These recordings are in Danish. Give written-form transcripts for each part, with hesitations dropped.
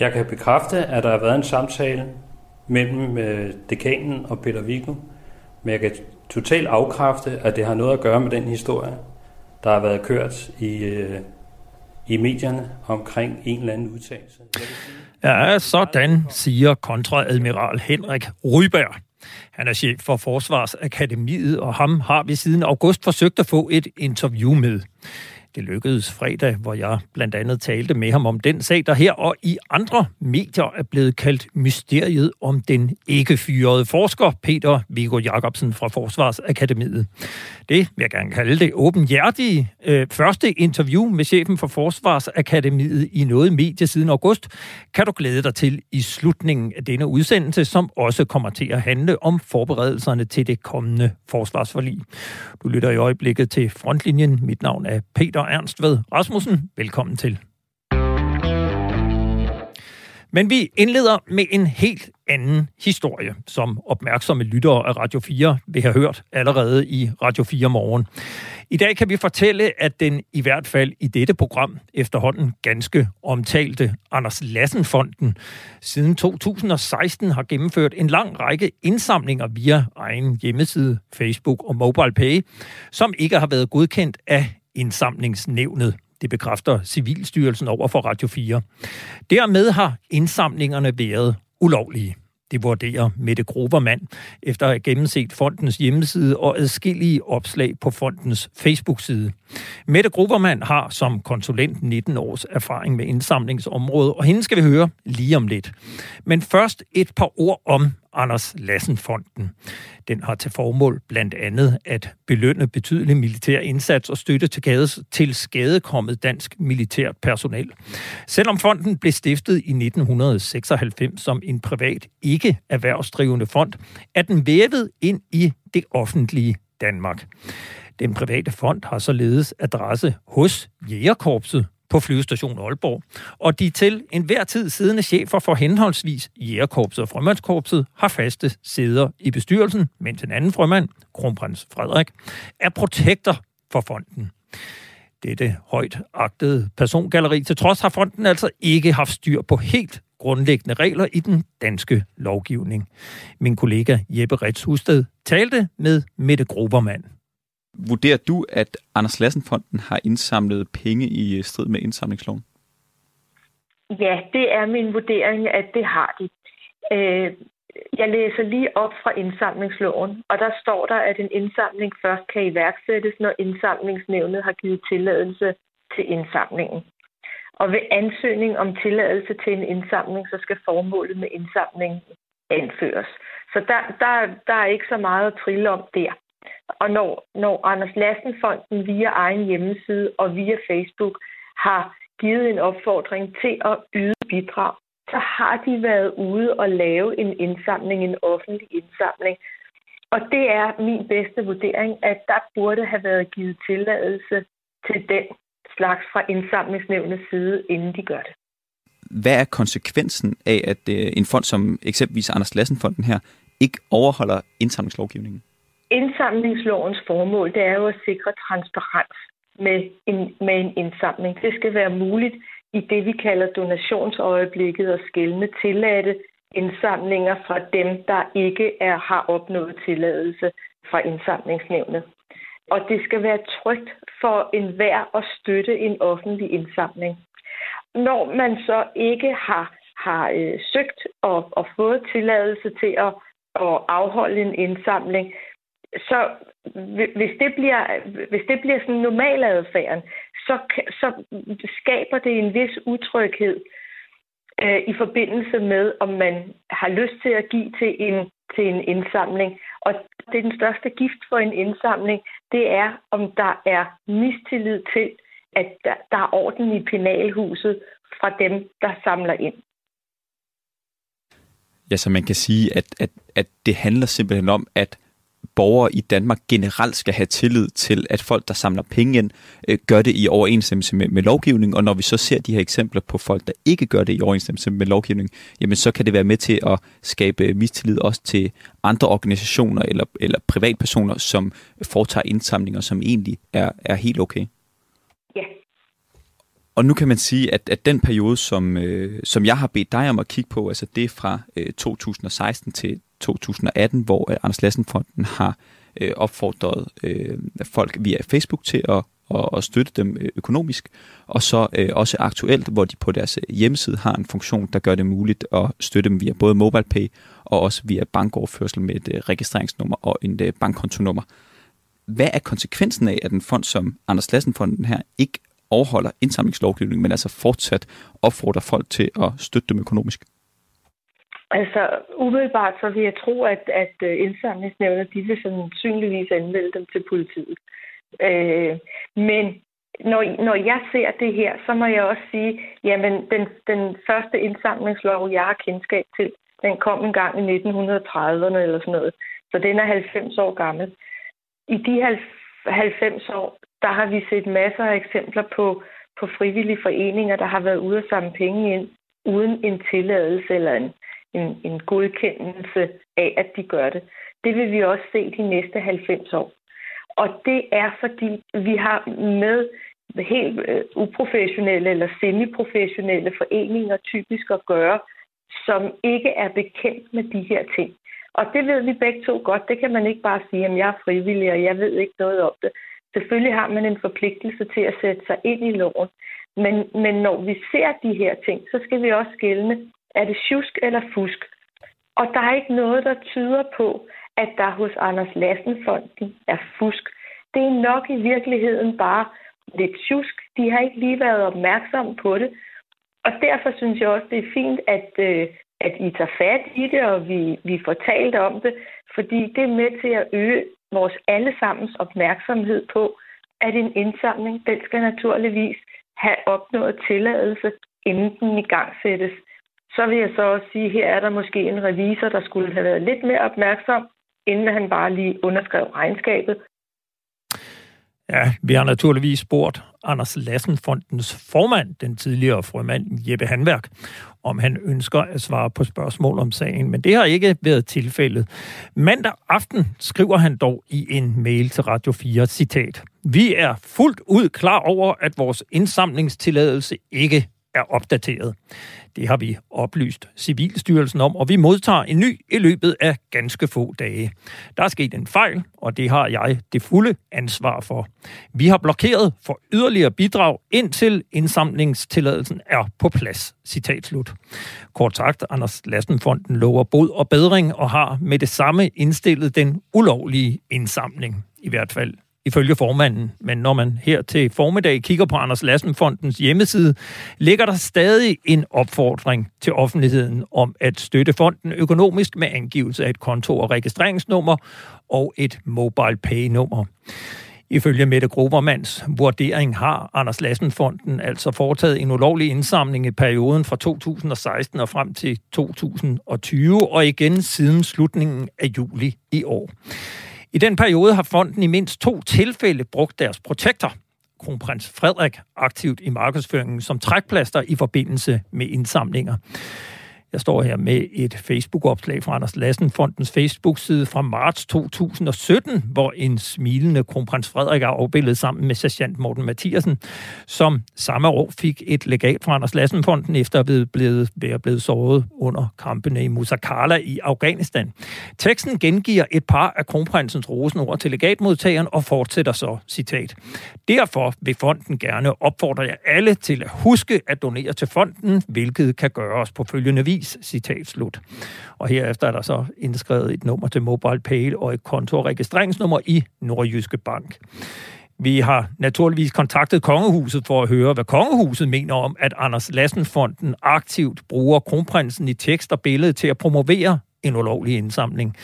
Jeg kan bekræfte, at der har været en samtale mellem dekanen og Peter Viggo, men jeg kan totalt afkræfte, at det har noget at gøre med den historie, der har været kørt i medierne omkring en eller anden udtalelse. Ja, sådan siger kontreadmiral Henrik Ryberg. Han er chef for Forsvarsakademiet, og ham har vi siden august forsøgt at få et interview med. Det lykkedes fredag, hvor jeg blandt andet talte med ham om den sag, der her og i andre medier er blevet kaldt mysteriet om den ikke-fyrede forsker Peter Viggo Jakobsen fra Forsvarsakademiet. Det vil jeg gerne kalde det åbenhjertige første interview med chefen for Forsvarsakademiet i noget medie siden august. Kan du glæde dig til i slutningen af denne udsendelse, som også kommer til at handle om forberedelserne til det kommende forsvarsforlig. Du lytter i øjeblikket til Frontlinjen. Mit navn er Peter Ernst ved Rasmussen, velkommen til. Men vi indleder med en helt anden historie, som opmærksomme lyttere af Radio 4 vil have hørt allerede i Radio 4 Morgen. I dag kan vi fortælle, at den i hvert fald i dette program efterhånden ganske omtalte Anders Lassenfonden siden 2016 har gennemført en lang række indsamlinger via egen hjemmeside, Facebook og MobilePay, som ikke har været godkendt af Indsamlingsnævnet. Det bekræfter Civilstyrelsen over for Radio 4. Dermed har indsamlingerne været ulovlige. Det vurderer Mette Grobermann efter at have gennemset fondens hjemmeside og adskillige opslag på fondens Facebook-side. Mette Grobermann har som konsulent 19 års erfaring med indsamlingsområdet, og hende skal vi høre lige om lidt. Men først et par ord om Anders Lassenfonden. Den har til formål blandt andet at belønne betydelig militær indsats og støtte til skadekommet dansk militært personel. Selvom fonden blev stiftet i 1996 som en privat ikke-erhvervsdrivende fond, er den vævet ind i det offentlige Danmark. Den private fond har således adresse hos Jægerkorpset på Flyvestation Aalborg, og de til enhver tid siddende chefer for henholdsvis Jægerkorpset og Frømandskorpset har faste sæder i bestyrelsen, mens en anden frømand, kronprins Frederik, er protektor for fonden. Dette højt agtede persongalleri til trods har fonden altså ikke haft styr på helt grundlæggende regler i den danske lovgivning. Min kollega Jeppe Husted talte med Mette Grobermann. Vurderer du, at Anders Lassenfonden har indsamlet penge i strid med indsamlingsloven? Ja, det er min vurdering, at det har de. Jeg læser lige op fra indsamlingsloven, og der står der, at en indsamling først kan iværksættes, når Indsamlingsnævnet har givet tilladelse til indsamlingen. Og ved ansøgning om tilladelse til en indsamling, så skal formålet med indsamlingen anføres. Så der er ikke så meget at trille om der. Og når Anders Lassenfonden via egen hjemmeside og via Facebook har givet en opfordring til at yde bidrag, så har de været ude og lave en indsamling, en offentlig indsamling. Og det er min bedste vurdering, at der burde have været givet tilladelse til den slags fra Indsamlingsnævnets side, inden de gør det. Hvad er konsekvensen af, at en fond som eksempelvis Anders Lassenfonden her ikke overholder indsamlingslovgivningen? Indsamlingslovens formål, det er jo at sikre transparens med en indsamling. Det skal være muligt i det, vi kalder donationsøjeblikket, at skelne tilladte indsamlinger fra dem, der ikke har opnået tilladelse fra Indsamlingsnævnet. Og det skal være trygt for enhver at støtte en offentlig indsamling. Når man så ikke har søgt og fået tilladelse til at afholde en indsamling, så hvis det bliver sådan normaladfærden, så skaber det en vis utryghed i forbindelse med, om man har lyst til at give til en indsamling. Og det er den største gift for en indsamling, det er, om der er mistillid til, at der er orden i penalhuset fra dem, der samler ind. Ja, så man kan sige, at det handler simpelthen om, at borgere i Danmark generelt skal have tillid til, at folk, der samler penge ind, gør det i overensstemmelse med lovgivningen. Og når vi så ser de her eksempler på folk, der ikke gør det i overensstemmelse med lovgivningen, jamen så kan det være med til at skabe mistillid også til andre organisationer eller privatpersoner, som foretager indsamlinger, som egentlig er helt okay. Ja. Og nu kan man sige, at den periode, som jeg har bedt dig om at kigge på, altså det er fra 2016 til 2018, hvor Anders Lassenfonden har opfordret folk via Facebook til at støtte dem økonomisk, og så også aktuelt, hvor de på deres hjemmeside har en funktion, der gør det muligt at støtte dem via både MobilePay og også via bankoverførsel med et registreringsnummer og en bankkontonummer. Hvad er konsekvensen af, at en fond som Anders Lassenfonden her ikke overholder indsamlingslovgivningen, men altså fortsat opfordrer folk til at støtte dem økonomisk? Altså umiddelbart så vil jeg tro, at indsamlingsnævnet, de vil sandsynligvis anmelde dem til politiet. Men når jeg ser det her, så må jeg også sige, jamen den første indsamlingslov, jeg har kendskab til, den kom en gang i 1930'erne eller sådan noget. Så den er 90 år gammel. I de 90 år, der har vi set masser af eksempler på frivillige foreninger, der har været ude at samle penge ind, uden en tilladelse eller en godkendelse af, at de gør det. Det vil vi også se de næste 90 år. Og det er, fordi vi har med helt uprofessionelle eller semiprofessionelle foreninger typisk at gøre, som ikke er bekendt med de her ting. Og det ved vi begge to godt. Det kan man ikke bare sige, at jeg er frivillig, og jeg ved ikke noget om det. Selvfølgelig har man en forpligtelse til at sætte sig ind i loven. Men når vi ser de her ting, så skal vi også skelne, er det sjusk eller fusk? Og der er ikke noget, der tyder på, at der hos Anders Lassenfonden er fusk. Det er nok i virkeligheden bare lidt sjusk. De har ikke lige været opmærksomme på det. Og derfor synes jeg også, det er fint, at I tager fat i det, og vi får talt om det, fordi det er med til at øge vores allesammens opmærksomhed på, at en indsamling, den skal naturligvis have opnået tilladelse, inden den igangsættes. Så vil jeg så også sige, at her er der måske en revisor, der skulle have været lidt mere opmærksom, inden han bare lige underskrev regnskabet. Ja, vi har naturligvis spurgt Anders Lassenfondens formand, den tidligere frømand Jeppe Handværk, om han ønsker at svare på spørgsmål om sagen, men det har ikke været tilfældet. Mandag aften skriver han dog i en mail til Radio 4, citat: "Vi er fuldt ud klar over, at vores indsamlingstilladelse ikke er opdateret. Det har vi oplyst Civilstyrelsen om, og vi modtager en ny i løbet af ganske få dage. Der er sket en fejl, og det har jeg det fulde ansvar for. Vi har blokeret for yderligere bidrag, indtil indsamlingstilladelsen er på plads." Citat slut. Kort sagt, Anders Lassenfonden lover bod og bedring og har med det samme indstillet den ulovlige indsamling, i hvert fald ifølge formanden. Men når man her til formiddag kigger på Anders Lassenfondens hjemmeside, ligger der stadig en opfordring til offentligheden om at støtte fonden økonomisk med angivelse af et konto- og registreringsnummer og et MobilePay-nummer. Ifølge Mette Grobermanns vurdering har Anders Lassenfonden altså foretaget en ulovlig indsamling i perioden fra 2016 og frem til 2020, og igen siden slutningen af juli i år. I den periode har fonden i mindst 2 tilfælde brugt deres protektor, kronprins Frederik, aktivt i markedsføringen som trækplaster i forbindelse med indsamlinger. Jeg står her med et Facebook-opslag fra Anders Lassenfondens Facebook-side fra marts 2017, hvor en smilende kronprins Frederik er afbildet sammen med sergeant Morten Mathiasen, som samme år fik et legat fra Anders Lassenfonden efter at være blevet såret under kampene i Musakala i Afghanistan. Teksten gengiver et par af kronprinsens rosenord til legatmodtageren og fortsætter så, citat: "Derfor vil fonden gerne opfordre jer alle til at huske at donere til fonden, hvilket kan gøres på følgende vis." Citat slut. Og herefter er der så indskrevet et nummer til MobilePay og et konto- og registreringsnummer i Nordjyske Bank. Vi har naturligvis kontaktet Kongehuset for at høre, hvad Kongehuset mener om, at Anders Lassenfonden aktivt bruger kronprinsen i tekst og billede til at promovere en ulovlig indsamling.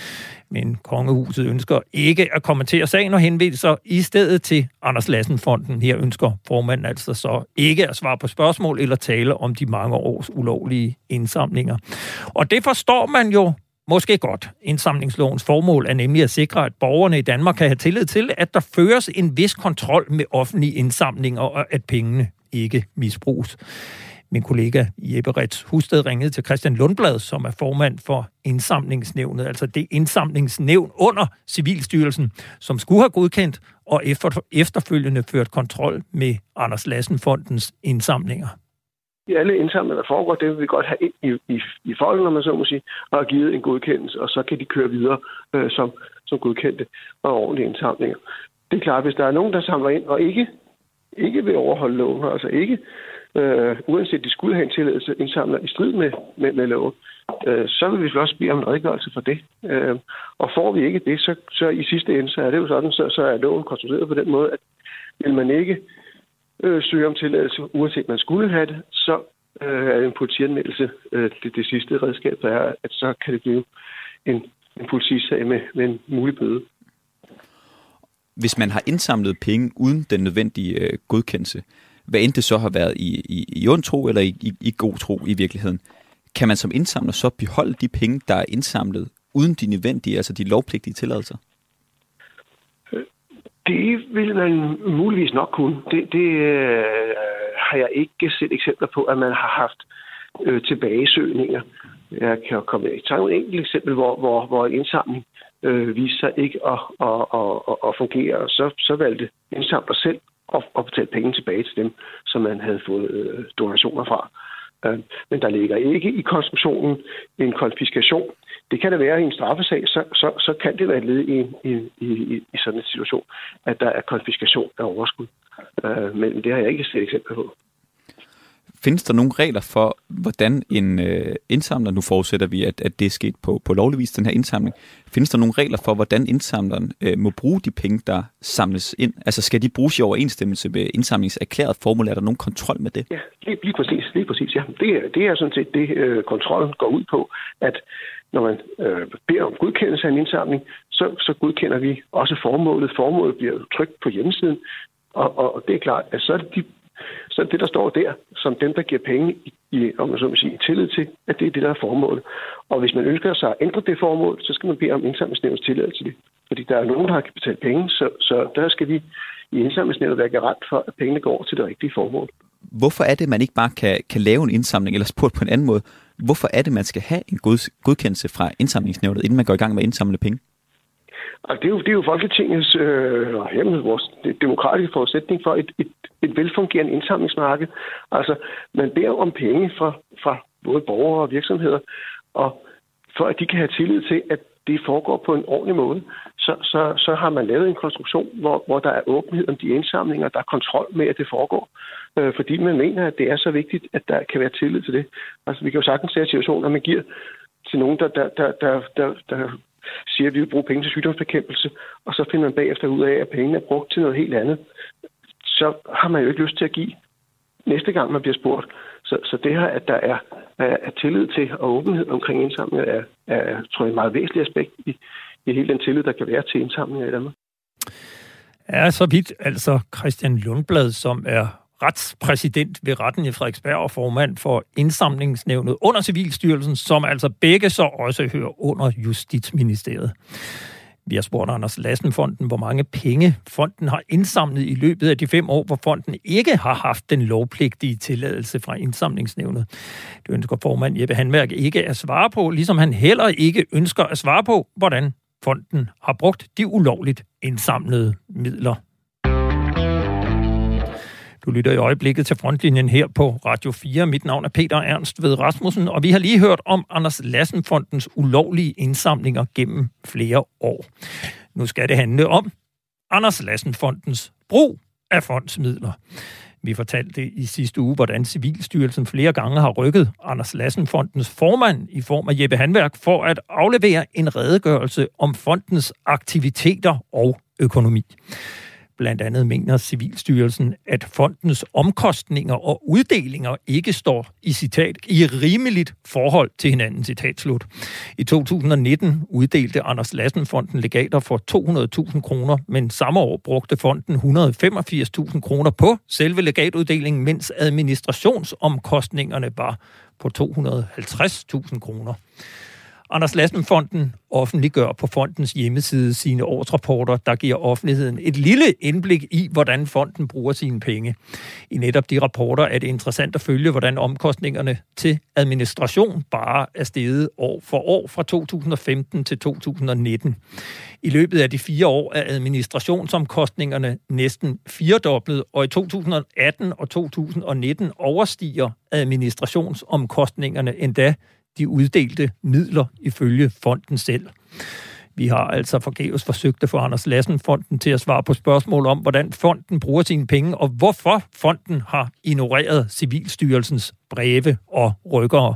Men Kongehuset ønsker ikke at kommentere sagen og henviser i stedet til Anders Lassenfonden. Her ønsker formanden altså så ikke at svare på spørgsmål eller tale om de mange års ulovlige indsamlinger. Og det forstår man jo måske godt. Indsamlingslovens formål er nemlig at sikre, at borgerne i Danmark kan have tillid til, at der føres en vis kontrol med offentlige indsamlinger og at pengene ikke misbruges. Min kollega Jeppe Husted ringede til Christian Lundblad, som er formand for Indsamlingsnævnet, altså det indsamlingsnævn under Civilstyrelsen, som skulle have godkendt og efterfølgende ført kontrol med Anders Lassenfondens indsamlinger. I alle indsamlinger, der foregår, det vil vi godt have ind i folden, når man så må sige, og have givet en godkendelse, og så kan de køre videre som godkendte og ordentlige indsamlinger. Det er klart, hvis der er nogen, der samler ind og ikke vil overholde loven, altså ikke, uanset de skulle have en tilladelse, indsamler i strid med loven, så vil vi også bede om en redegørelse for det. Og får vi ikke det, så i sidste ende, så er det jo sådan, så er loven konstrueret på den måde, at vil man ikke søge om tilladelse, uanset man skulle have det, så er det en politianmeldelse. Det sidste redskab er, at så kan det blive en politisag med en mulig bøde. Hvis man har indsamlet penge uden den nødvendige godkendelse, hvad end det så har været i ond tro eller i god tro i virkeligheden, kan man som indsamler så beholde de penge, der er indsamlet uden de nødvendige, altså de lovpligtige tilladelser? Det vil man muligvis nok kunne. Det har jeg ikke set eksempler på, at man har haft tilbagesøgninger. Jeg kan komme i tanke om et enkelt eksempel, hvor en indsamling viste sig ikke at fungere, og så valgte indsamler selv at betale penge tilbage til dem, som man havde fået donationer fra. Men der ligger ikke i konstruktionen en konfiskation. Det kan der være i en straffesag, så kan det være et led i sådan en situation, at der er konfiskation af overskud. Men det har jeg ikke set eksempel på. Findes der nogle regler for, hvordan en indsamler, nu forudsætter vi, at det er sket på lovlig vis, den her indsamling, findes der nogle regler for, hvordan indsamleren må bruge de penge, der samles ind? Altså skal de bruges i overensstemmelse med indsamlingserklæret formål? Er der nogen kontrol med det? Ja, lige præcis ja. Det er sådan set det, kontrollen går ud på, at når man beder om godkendelse af en indsamling, så godkender vi også formålet. Formålet bliver trykt på hjemmesiden, og det er klart, at så er det så det, der står der, som dem, der giver penge i tillid til, at det er det, der er formålet. Og hvis man ønsker sig at ændre det formål, så skal man bede om Indsamlingsnævnets tilladelse til det. Fordi der er nogen, der har betalt penge, så der skal vi i Indsamlingsnævnet være garant for, at pengene går til det rigtige formål. Hvorfor er det, man ikke bare kan lave en indsamling, eller spurgt på en anden måde, hvorfor er det, man skal have en godkendelse fra Indsamlingsnævnet, inden man går i gang med at indsamle penge? Og det er jo Folketingets vores demokratiske forudsætning for et velfungerende indsamlingsmarked. Altså, man beder om penge fra både borgere og virksomheder, og for at de kan have tillid til, at det foregår på en ordentlig måde, så har man lavet en konstruktion, hvor der er åbenhed om de indsamlinger, der er kontrol med, at det foregår. Fordi man mener, at det er så vigtigt, at der kan være tillid til det. Altså, vi kan jo sagtens se situationen, at man giver til nogen, der siger, at vi vil bruge penge til sygdomsbekæmpelse, og så finder man bagefter ud af, at pengene er brugt til noget helt andet. Så har man jo ikke lyst til at give næste gang, man bliver spurgt. Så det her, at der er tillid til og åbenhed omkring indsamlinger, er tror jeg, et meget væsentligt aspekt i hele den tillid, der kan være til indsamlinger i Danmark. Ja, så vidt altså Christian Lundblad, som er retspræsident ved retten i Frederiksberg og formand for Indsamlingsnævnet under Civilstyrelsen, som altså begge så også hører under Justitsministeriet. Vi har spurgt Anders Lassenfonden, hvor mange penge fonden har indsamlet i løbet af de 5 år, hvor fonden ikke har haft den lovpligtige tilladelse fra Indsamlingsnævnet. Det ønsker formand Jeppe Handværk ikke at svare på, ligesom han heller ikke ønsker at svare på, hvordan fonden har brugt de ulovligt indsamlede midler. Du lytter i øjeblikket til Frontlinjen her på Radio 4. Mit navn er Peter Ernst Ved Rasmussen, og vi har lige hørt om Anders Lassenfondens ulovlige indsamlinger gennem flere år. Nu skal det handle om Anders Lassenfondens brug af fondsmidler. Vi fortalte i sidste uge, hvordan Civilstyrelsen flere gange har rykket Anders Lassenfondens formand i form af Jeppe Handværk for at aflevere en redegørelse om fondens aktiviteter og økonomi. Blandt andet mener Civilstyrelsen, at fondens omkostninger og uddelinger ikke står i citat i rimeligt forhold til hinanden, citat slut. I 2019 uddelte Anders Lassenfonden legater for 200.000 kroner, men samme år brugte fonden 185.000 kroner på selve legatuddelingen, mens administrationsomkostningerne var på 250.000 kroner. Anders Lassenfonden offentliggør på fondens hjemmeside sine årsrapporter, der giver offentligheden et lille indblik i, hvordan fonden bruger sine penge. I netop de rapporter er det interessant at følge, hvordan omkostningerne til administration bare er steget år for år fra 2015 til 2019. I løbet af de 4 år er administrationsomkostningerne næsten 4-doblet, og i 2018 og 2019 overstiger administrationsomkostningerne endda de uddelte midler ifølge fonden selv. Vi har altså forgæves forsøgt at få Anders Lassenfonden til at svare på spørgsmål om, hvordan fonden bruger sine penge, og hvorfor fonden har ignoreret Civilstyrelsens breve og rykkere.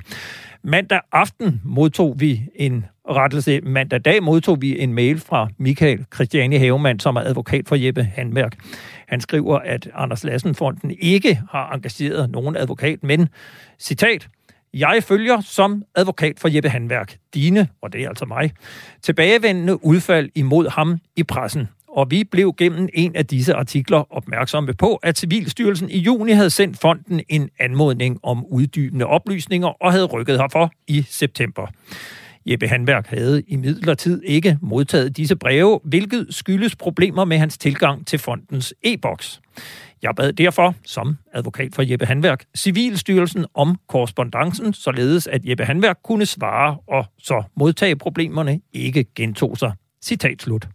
Mandag aften modtog vi en rettelse. Mandag dag modtog vi en mail fra Michael Christiane Havemand, som er advokat for Jeppe Handværk. Han skriver, at Anders Lassenfonden ikke har engageret nogen advokat, men citat: "Jeg følger som advokat for Jeppe Handværk dine," og det er altså mig, "tilbagevendende udfald imod ham i pressen. Og vi blev gennem en af disse artikler opmærksomme på, at Civilstyrelsen i juni havde sendt fonden en anmodning om uddybende oplysninger og havde rykket herfor i september. Jeppe Handværk havde imidlertid ikke modtaget disse breve, hvilket skyldes problemer med hans tilgang til fondens e-boks. Jeg bad derfor, som advokat for Jeppe Handværk, Civilstyrelsen om korrespondancen, således at Jeppe Handværk kunne svare og så modtage problemerne ikke gentog sig." Citat slut.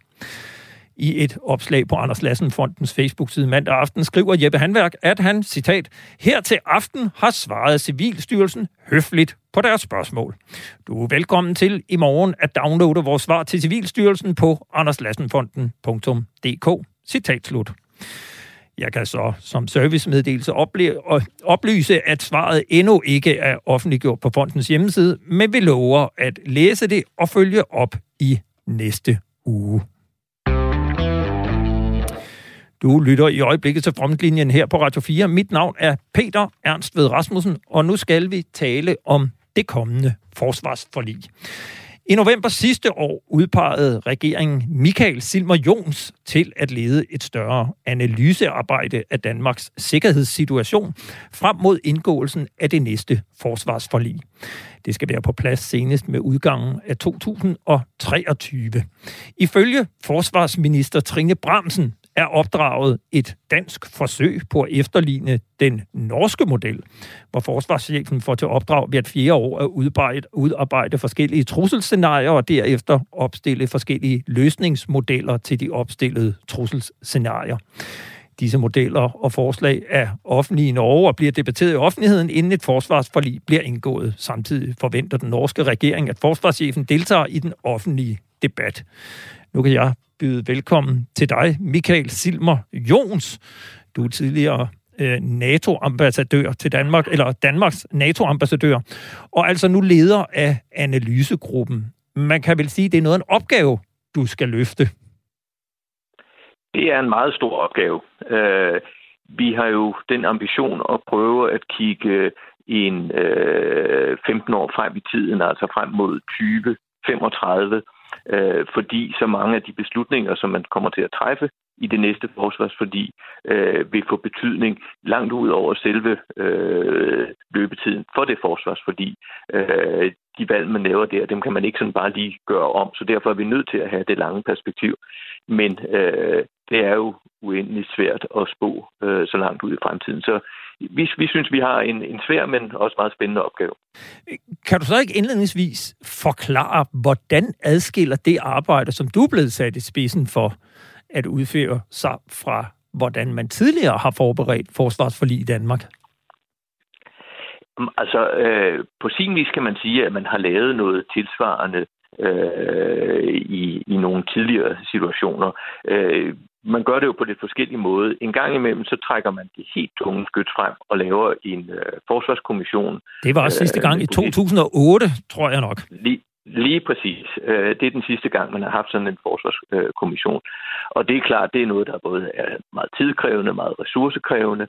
I et opslag på Anders Lassenfondens Facebook-side mandag aften skriver Jeppe Handværk, at han, citat, "her til aften har svaret Civilstyrelsen høfligt på deres spørgsmål. Du er velkommen til i morgen at downloade vores svar til Civilstyrelsen på anderslassenfonden.dk. Citat slut. Jeg kan så som servicemeddelelse oplyse, at svaret endnu ikke er offentliggjort på fondens hjemmeside, men vi lover at læse det og følge op i næste uge. Du lytter i øjeblikket til Frontlinjen her på Radio 4. Mit navn er Peter Ernst Ved Rasmussen, og nu skal vi tale om det kommende forsvarsforlig. I november sidste år udpegede regeringen Michael Zilmer-Johns til at lede et større analysearbejde af Danmarks sikkerhedssituation frem mod indgåelsen af det næste forsvarsforlig. Det skal være på plads senest med udgangen af 2023. Ifølge forsvarsminister Trine Bramsen er opdraget et dansk forsøg på at efterligne den norske model, hvor forsvarschefen får til opdrag hvert 4. år at udarbejde forskellige trusselscenarier og derefter opstille forskellige løsningsmodeller til de opstillede trusselscenarier. Disse modeller og forslag er offentlige i Norge og bliver debatteret i offentligheden, inden et forsvarsforlig bliver indgået. Samtidig forventer den norske regering, at forsvarschefen deltager i den offentlige debat. Nu kan jeg byde velkommen til dig, Michael Zilmer-Johns. Du er tidligere NATO-ambassadør til Danmark, eller Danmarks NATO-ambassadør, og altså nu leder af analysegruppen. Man kan vel sige, at det er noget af en opgave, du skal løfte. Det er en meget stor opgave. Vi har jo den ambition at prøve at kigge 15 år frem i tiden, altså frem mod 2035, fordi så mange af de beslutninger, som man kommer til at træffe i det næste forsvarsforlig, vil få betydning langt ud over selve løbetiden for det forsvarsforlig. De valg, man laver der, dem kan man ikke sådan bare lige gøre om, så derfor er vi nødt til at have det lange perspektiv. Men det er jo uendeligt svært at spå så langt ud i fremtiden. Så vi synes, vi har en svær, men også meget spændende opgave. Kan du så ikke indledningsvis forklare, hvordan adskiller det arbejde, som du er blevet sat i spidsen for, at udføre sig fra, hvordan man tidligere har forberedt forsvarsforlig i Danmark? Altså, på sin vis kan man sige, at man har lavet noget tilsvarende i nogle tidligere situationer. Man gør det jo på lidt forskellige måder. En gang imellem, så trækker man det helt tunge skyts frem og laver en forsvarskommission. Det var også sidste gang i 2008, tror jeg nok. Lige præcis. Det er den sidste gang, man har haft sådan en forsvarskommission. Og det er klart, det er noget, der både er meget tidkrævende, meget ressourcekrævende,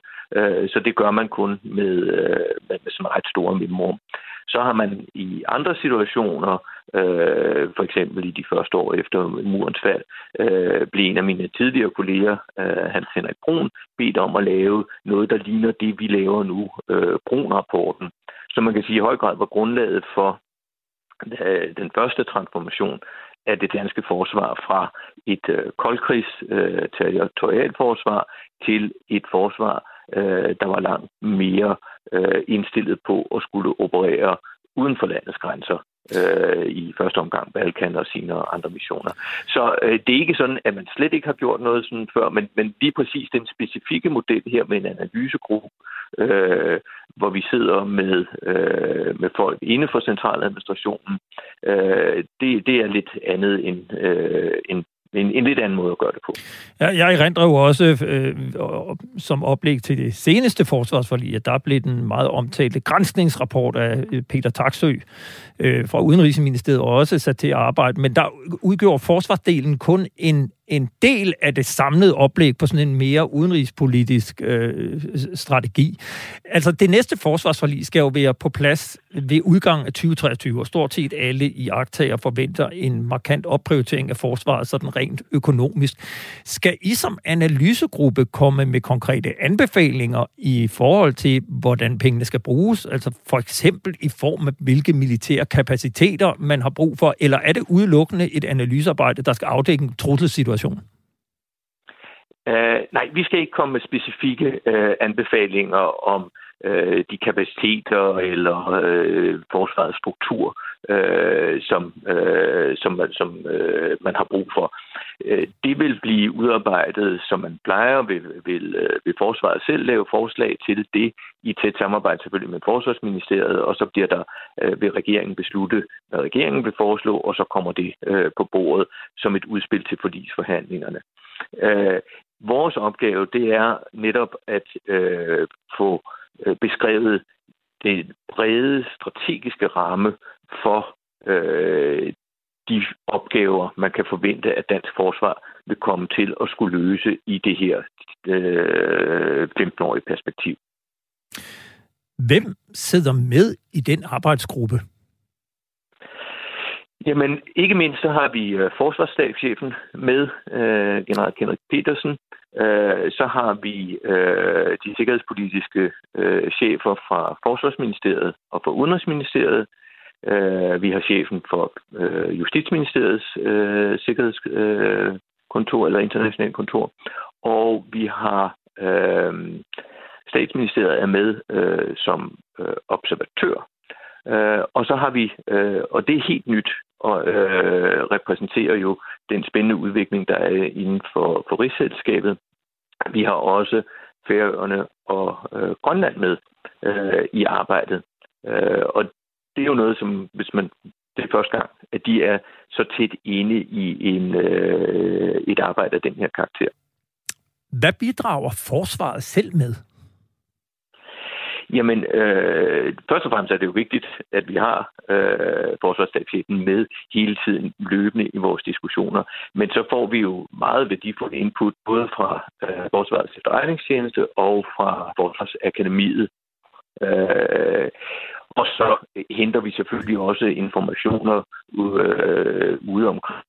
så det gør man kun med sådan ret store mellemrum. Så har man i andre situationer, for eksempel i de første år efter murens fald, blev en af mine tidligere kolleger, Hans Henrik Brun, bedt om at lave noget, der ligner det, vi laver nu, Brun-rapporten. Så man kan sige, i høj grad var grundlaget for den første transformation af det danske forsvar fra et koldkrigs-territorialforsvar til et forsvar, der var langt mere indstillet på at skulle operere uden for landets grænser. I første omgang Balkan og sine andre missioner. Så det er ikke sådan, at man slet ikke har gjort noget sådan før, men lige præcis den specifikke model her med en analysegruppe, hvor vi sidder med folk inde for centraladministrationen, det er lidt andet end en lidt anden måde at gøre det på. Ja, jeg erindrer jo også som oplæg til det seneste forsvarsforlig, at der blev den meget omtalte granskningsrapport af Peter Taxøe fra Udenrigsministeriet også sat til at arbejde, men der udgjorde forsvarsdelen kun en del af det samlede oplæg på sådan en mere udenrigspolitisk strategi. Altså, det næste forsvarsforlig skal jo være på plads ved udgangen af 2023, og stort set alle iagttagere forventer en markant opprioritering af forsvaret, sådan rent økonomisk. Skal I som analysegruppe komme med konkrete anbefalinger i forhold til, hvordan pengene skal bruges? Altså for eksempel i form af, hvilke militære kapaciteter man har brug for, eller er det udelukkende et analysearbejde, der skal afdække en trusselsituation? Nej, vi skal ikke komme med specifikke anbefalinger om de kapaciteter eller forsvarets struktur, som man har brug for. Det vil blive udarbejdet, som man plejer, vil forsvaret selv lave forslag til det i tæt samarbejde selvfølgelig med Forsvarsministeriet, og så bliver der ved regeringen beslutte, hvad regeringen vil foreslå, og så kommer det på bordet som et udspil til forligsforhandlingerne. Vores opgave, det er netop at få beskrevet det brede strategiske ramme for de opgaver, man kan forvente, at dansk forsvar vil komme til at skulle løse i det her 15-årige perspektiv. Hvem sidder med i den arbejdsgruppe? Jamen, ikke mindst så har vi forsvarsstabschefen med, general Kenneth Petersen. Så har vi de sikkerhedspolitiske chefer fra Forsvarsministeriet og fra Udenrigsministeriet. Vi har chefen for Justitsministeriets sikkerhedskontor eller internationalt kontor. Og vi har statsministeriet er med som observatør. Og så har vi, og det er helt nyt, og repræsenterer jo den spændende udvikling, der er inden for rigsselskabet. Vi har også Færøerne og Grønland med i arbejdet. Og det er jo noget, som hvis man det er første gang, at de er så tæt inde i et arbejde af den her karakter. Hvad bidrager forsvaret selv med? Jamen, først og fremmest er det jo vigtigt, at vi har forsvarsstaben med hele tiden løbende i vores diskussioner. Men så får vi jo meget værdifuldt input, både fra Forsvarets Efterretningstjeneste og fra Forsvarsakademiet. Og så henter vi selvfølgelig også informationer ude omkring.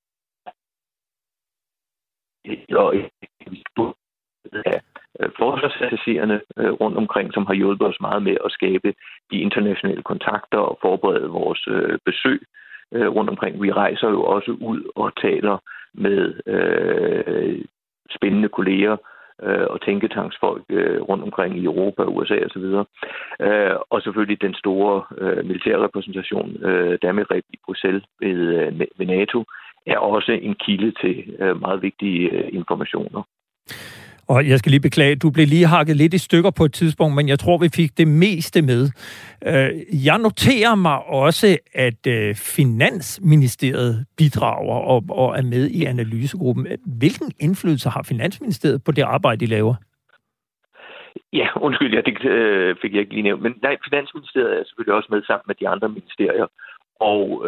Og forsvarsassesserende rundt omkring, som har hjulpet os meget med at skabe de internationale kontakter og forberede vores besøg rundt omkring. Vi rejser jo også ud og taler med spændende kolleger og tænketanksfolk rundt omkring i Europa, USA osv. Og selvfølgelig den store militærrepræsentation, der med i Bruxelles ved NATO, er også en kilde til meget vigtige informationer. Og jeg skal lige beklage, du blev lige hakket lidt i stykker på et tidspunkt, men jeg tror, vi fik det meste med. Jeg noterer mig også, at Finansministeriet bidrager og er med i analysegruppen. Hvilken indflydelse har Finansministeriet på det arbejde, de laver? Ja, undskyld, det fik jeg ikke lige nævnt. Men nej, Finansministeriet er selvfølgelig også med sammen med de andre ministerier. Og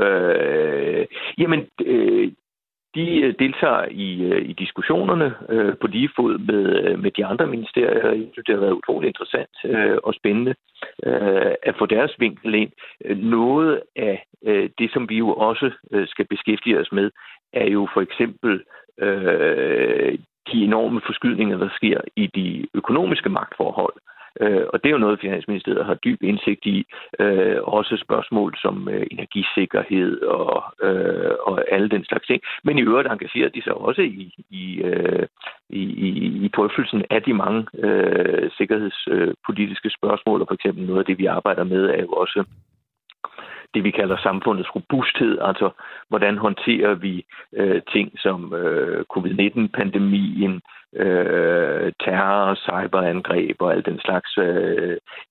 de deltager i diskussionerne på lige fod med de andre ministerier. Jeg synes, det har været utroligt interessant og spændende at få deres vinkel ind. Noget af det, som vi jo også skal beskæftige os med, er jo for eksempel de enorme forskydninger, der sker i de økonomiske magtforhold. Og det er jo noget, Finansministeriet har dyb indsigt i. Også spørgsmål som energisikkerhed og alle den slags ting. Men i øvrigt engagerer de sig også i drøftelsen af de mange sikkerhedspolitiske spørgsmål. Og for eksempel noget af det, vi arbejder med, er jo også det, vi kalder samfundets robusthed, altså hvordan håndterer vi ting som covid-19-pandemien, terror, cyberangreb og alt den slags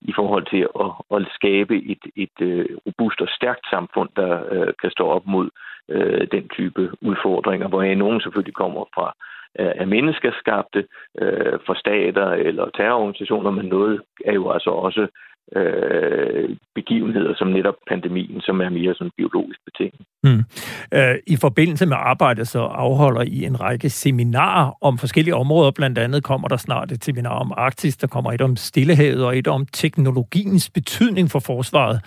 i forhold til at skabe et robust og stærkt samfund, der kan stå op mod den type udfordringer, hvor nogen selvfølgelig kommer fra af menneskeskabte, fra stater eller terrororganisationer, men noget er jo altså også begivenheder som netop pandemien, som er mere sådan biologisk betinget. I forbindelse med arbejdet så afholder I en række seminarer om forskellige områder. Blandt andet kommer der snart et seminar om Arktis, der kommer et om Stillehavet og et om teknologiens betydning for forsvaret.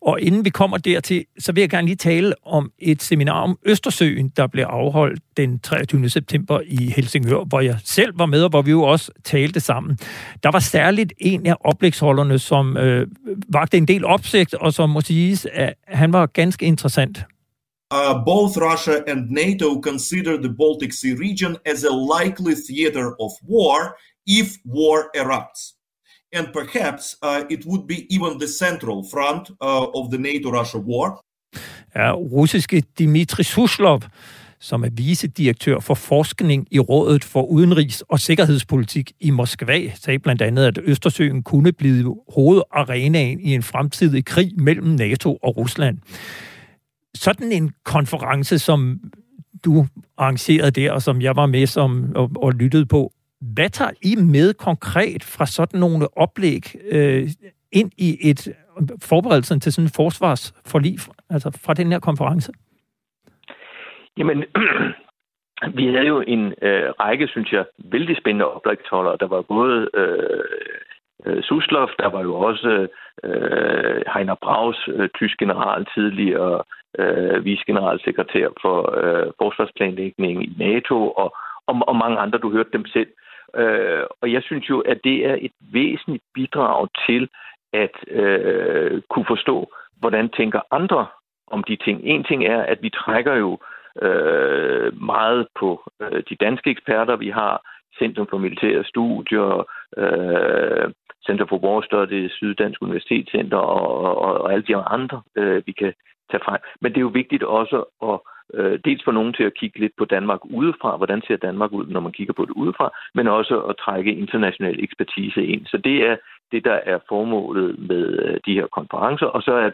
Og inden vi kommer dertil, så vil jeg gerne lige tale om et seminar om Østersøen, der blev afholdt den 23. september i Helsingør, hvor jeg selv var med, og hvor vi jo også talte sammen. Der var særligt en af oplægsholderne, som vagte en del opsigt, og som må siges, at han var ganske interessant. Both Russia and NATO consider the Baltic Sea region as a likely theater of war if war erupts. And perhaps it would be even the central front of the NATO-Russia war. Ja, russiske Dmitri Suslov, som er vicedirektør for forskning i Rådet for Udenrigs- og Sikkerhedspolitik i Moskva, sagde blandt andet, at Østersøen kunne blive hovedarenaen i en fremtidig krig mellem NATO og Rusland. Sådan en konference, som du arrangerede der, og som jeg var med som, og lyttede på, hvad tager I med konkret fra sådan nogle oplæg ind i forberedelsen til sådan en forsvarsforlig, altså fra den her konference? Jamen, vi havde jo en række, synes jeg, vældig spændende oplægsholdere. Der var både Suslov, der var jo også Heiner Braus, tysk general tidligere, vicegeneralsekretær for forsvarsplanlægning i NATO og mange andre, du hørte dem selv. Og jeg synes jo, at det er et væsentligt bidrag til at kunne forstå, hvordan tænker andre om de ting. En ting er, at vi trækker jo meget på de danske eksperter, vi har, Center for Militære Studier, Center for War Studies, Syddansk Universitetscenter og alle de andre, vi kan tage frem. Men det er jo vigtigt også at dels få nogen til at kigge lidt på Danmark udefra, hvordan ser Danmark ud, når man kigger på det udefra, men også at trække international ekspertise ind. Så det er det, der er formålet med de her konferencer, og så er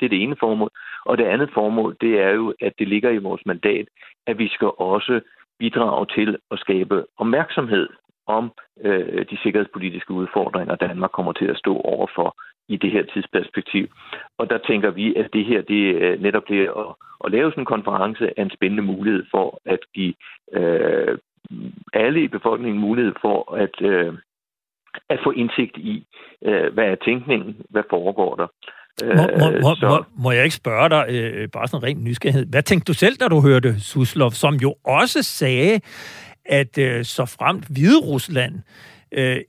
det ene formål. Og det andet formål, det er jo, at det ligger i vores mandat, at vi skal også bidrage til at skabe opmærksomhed om de sikkerhedspolitiske udfordringer, Danmark kommer til at stå overfor i det her tidsperspektiv. Og der tænker vi, at det her, det er netop det at lave sådan en konference, er en spændende mulighed for at give alle i befolkningen mulighed for at få indsigt i, hvad er tænkningen, hvad foregår der. Må jeg ikke spørge dig, bare sådan ren nysgerrighed, hvad tænkte du selv, da du hørte Suslov, som jo også sagde, at så fremt Hviderusland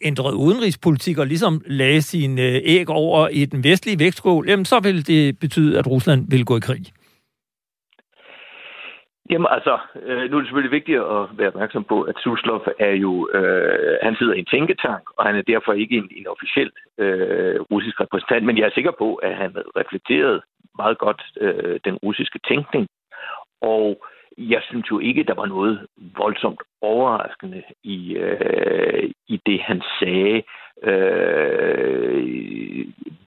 ændrede udenrigspolitik og ligesom lagde sine æg over i den vestlige vægtskål, jamen så ville det betyde, at Rusland ville gå i krig? Jamen altså, nu er det selvfølgelig vigtigt at være opmærksom på, at Suslov er jo, han sidder i en tænketank, og han er derfor ikke en officiel russisk repræsentant, men jeg er sikker på, at han reflekterede meget godt den russiske tænkning, og jeg synes jo ikke, der var noget voldsomt overraskende i det, han sagde.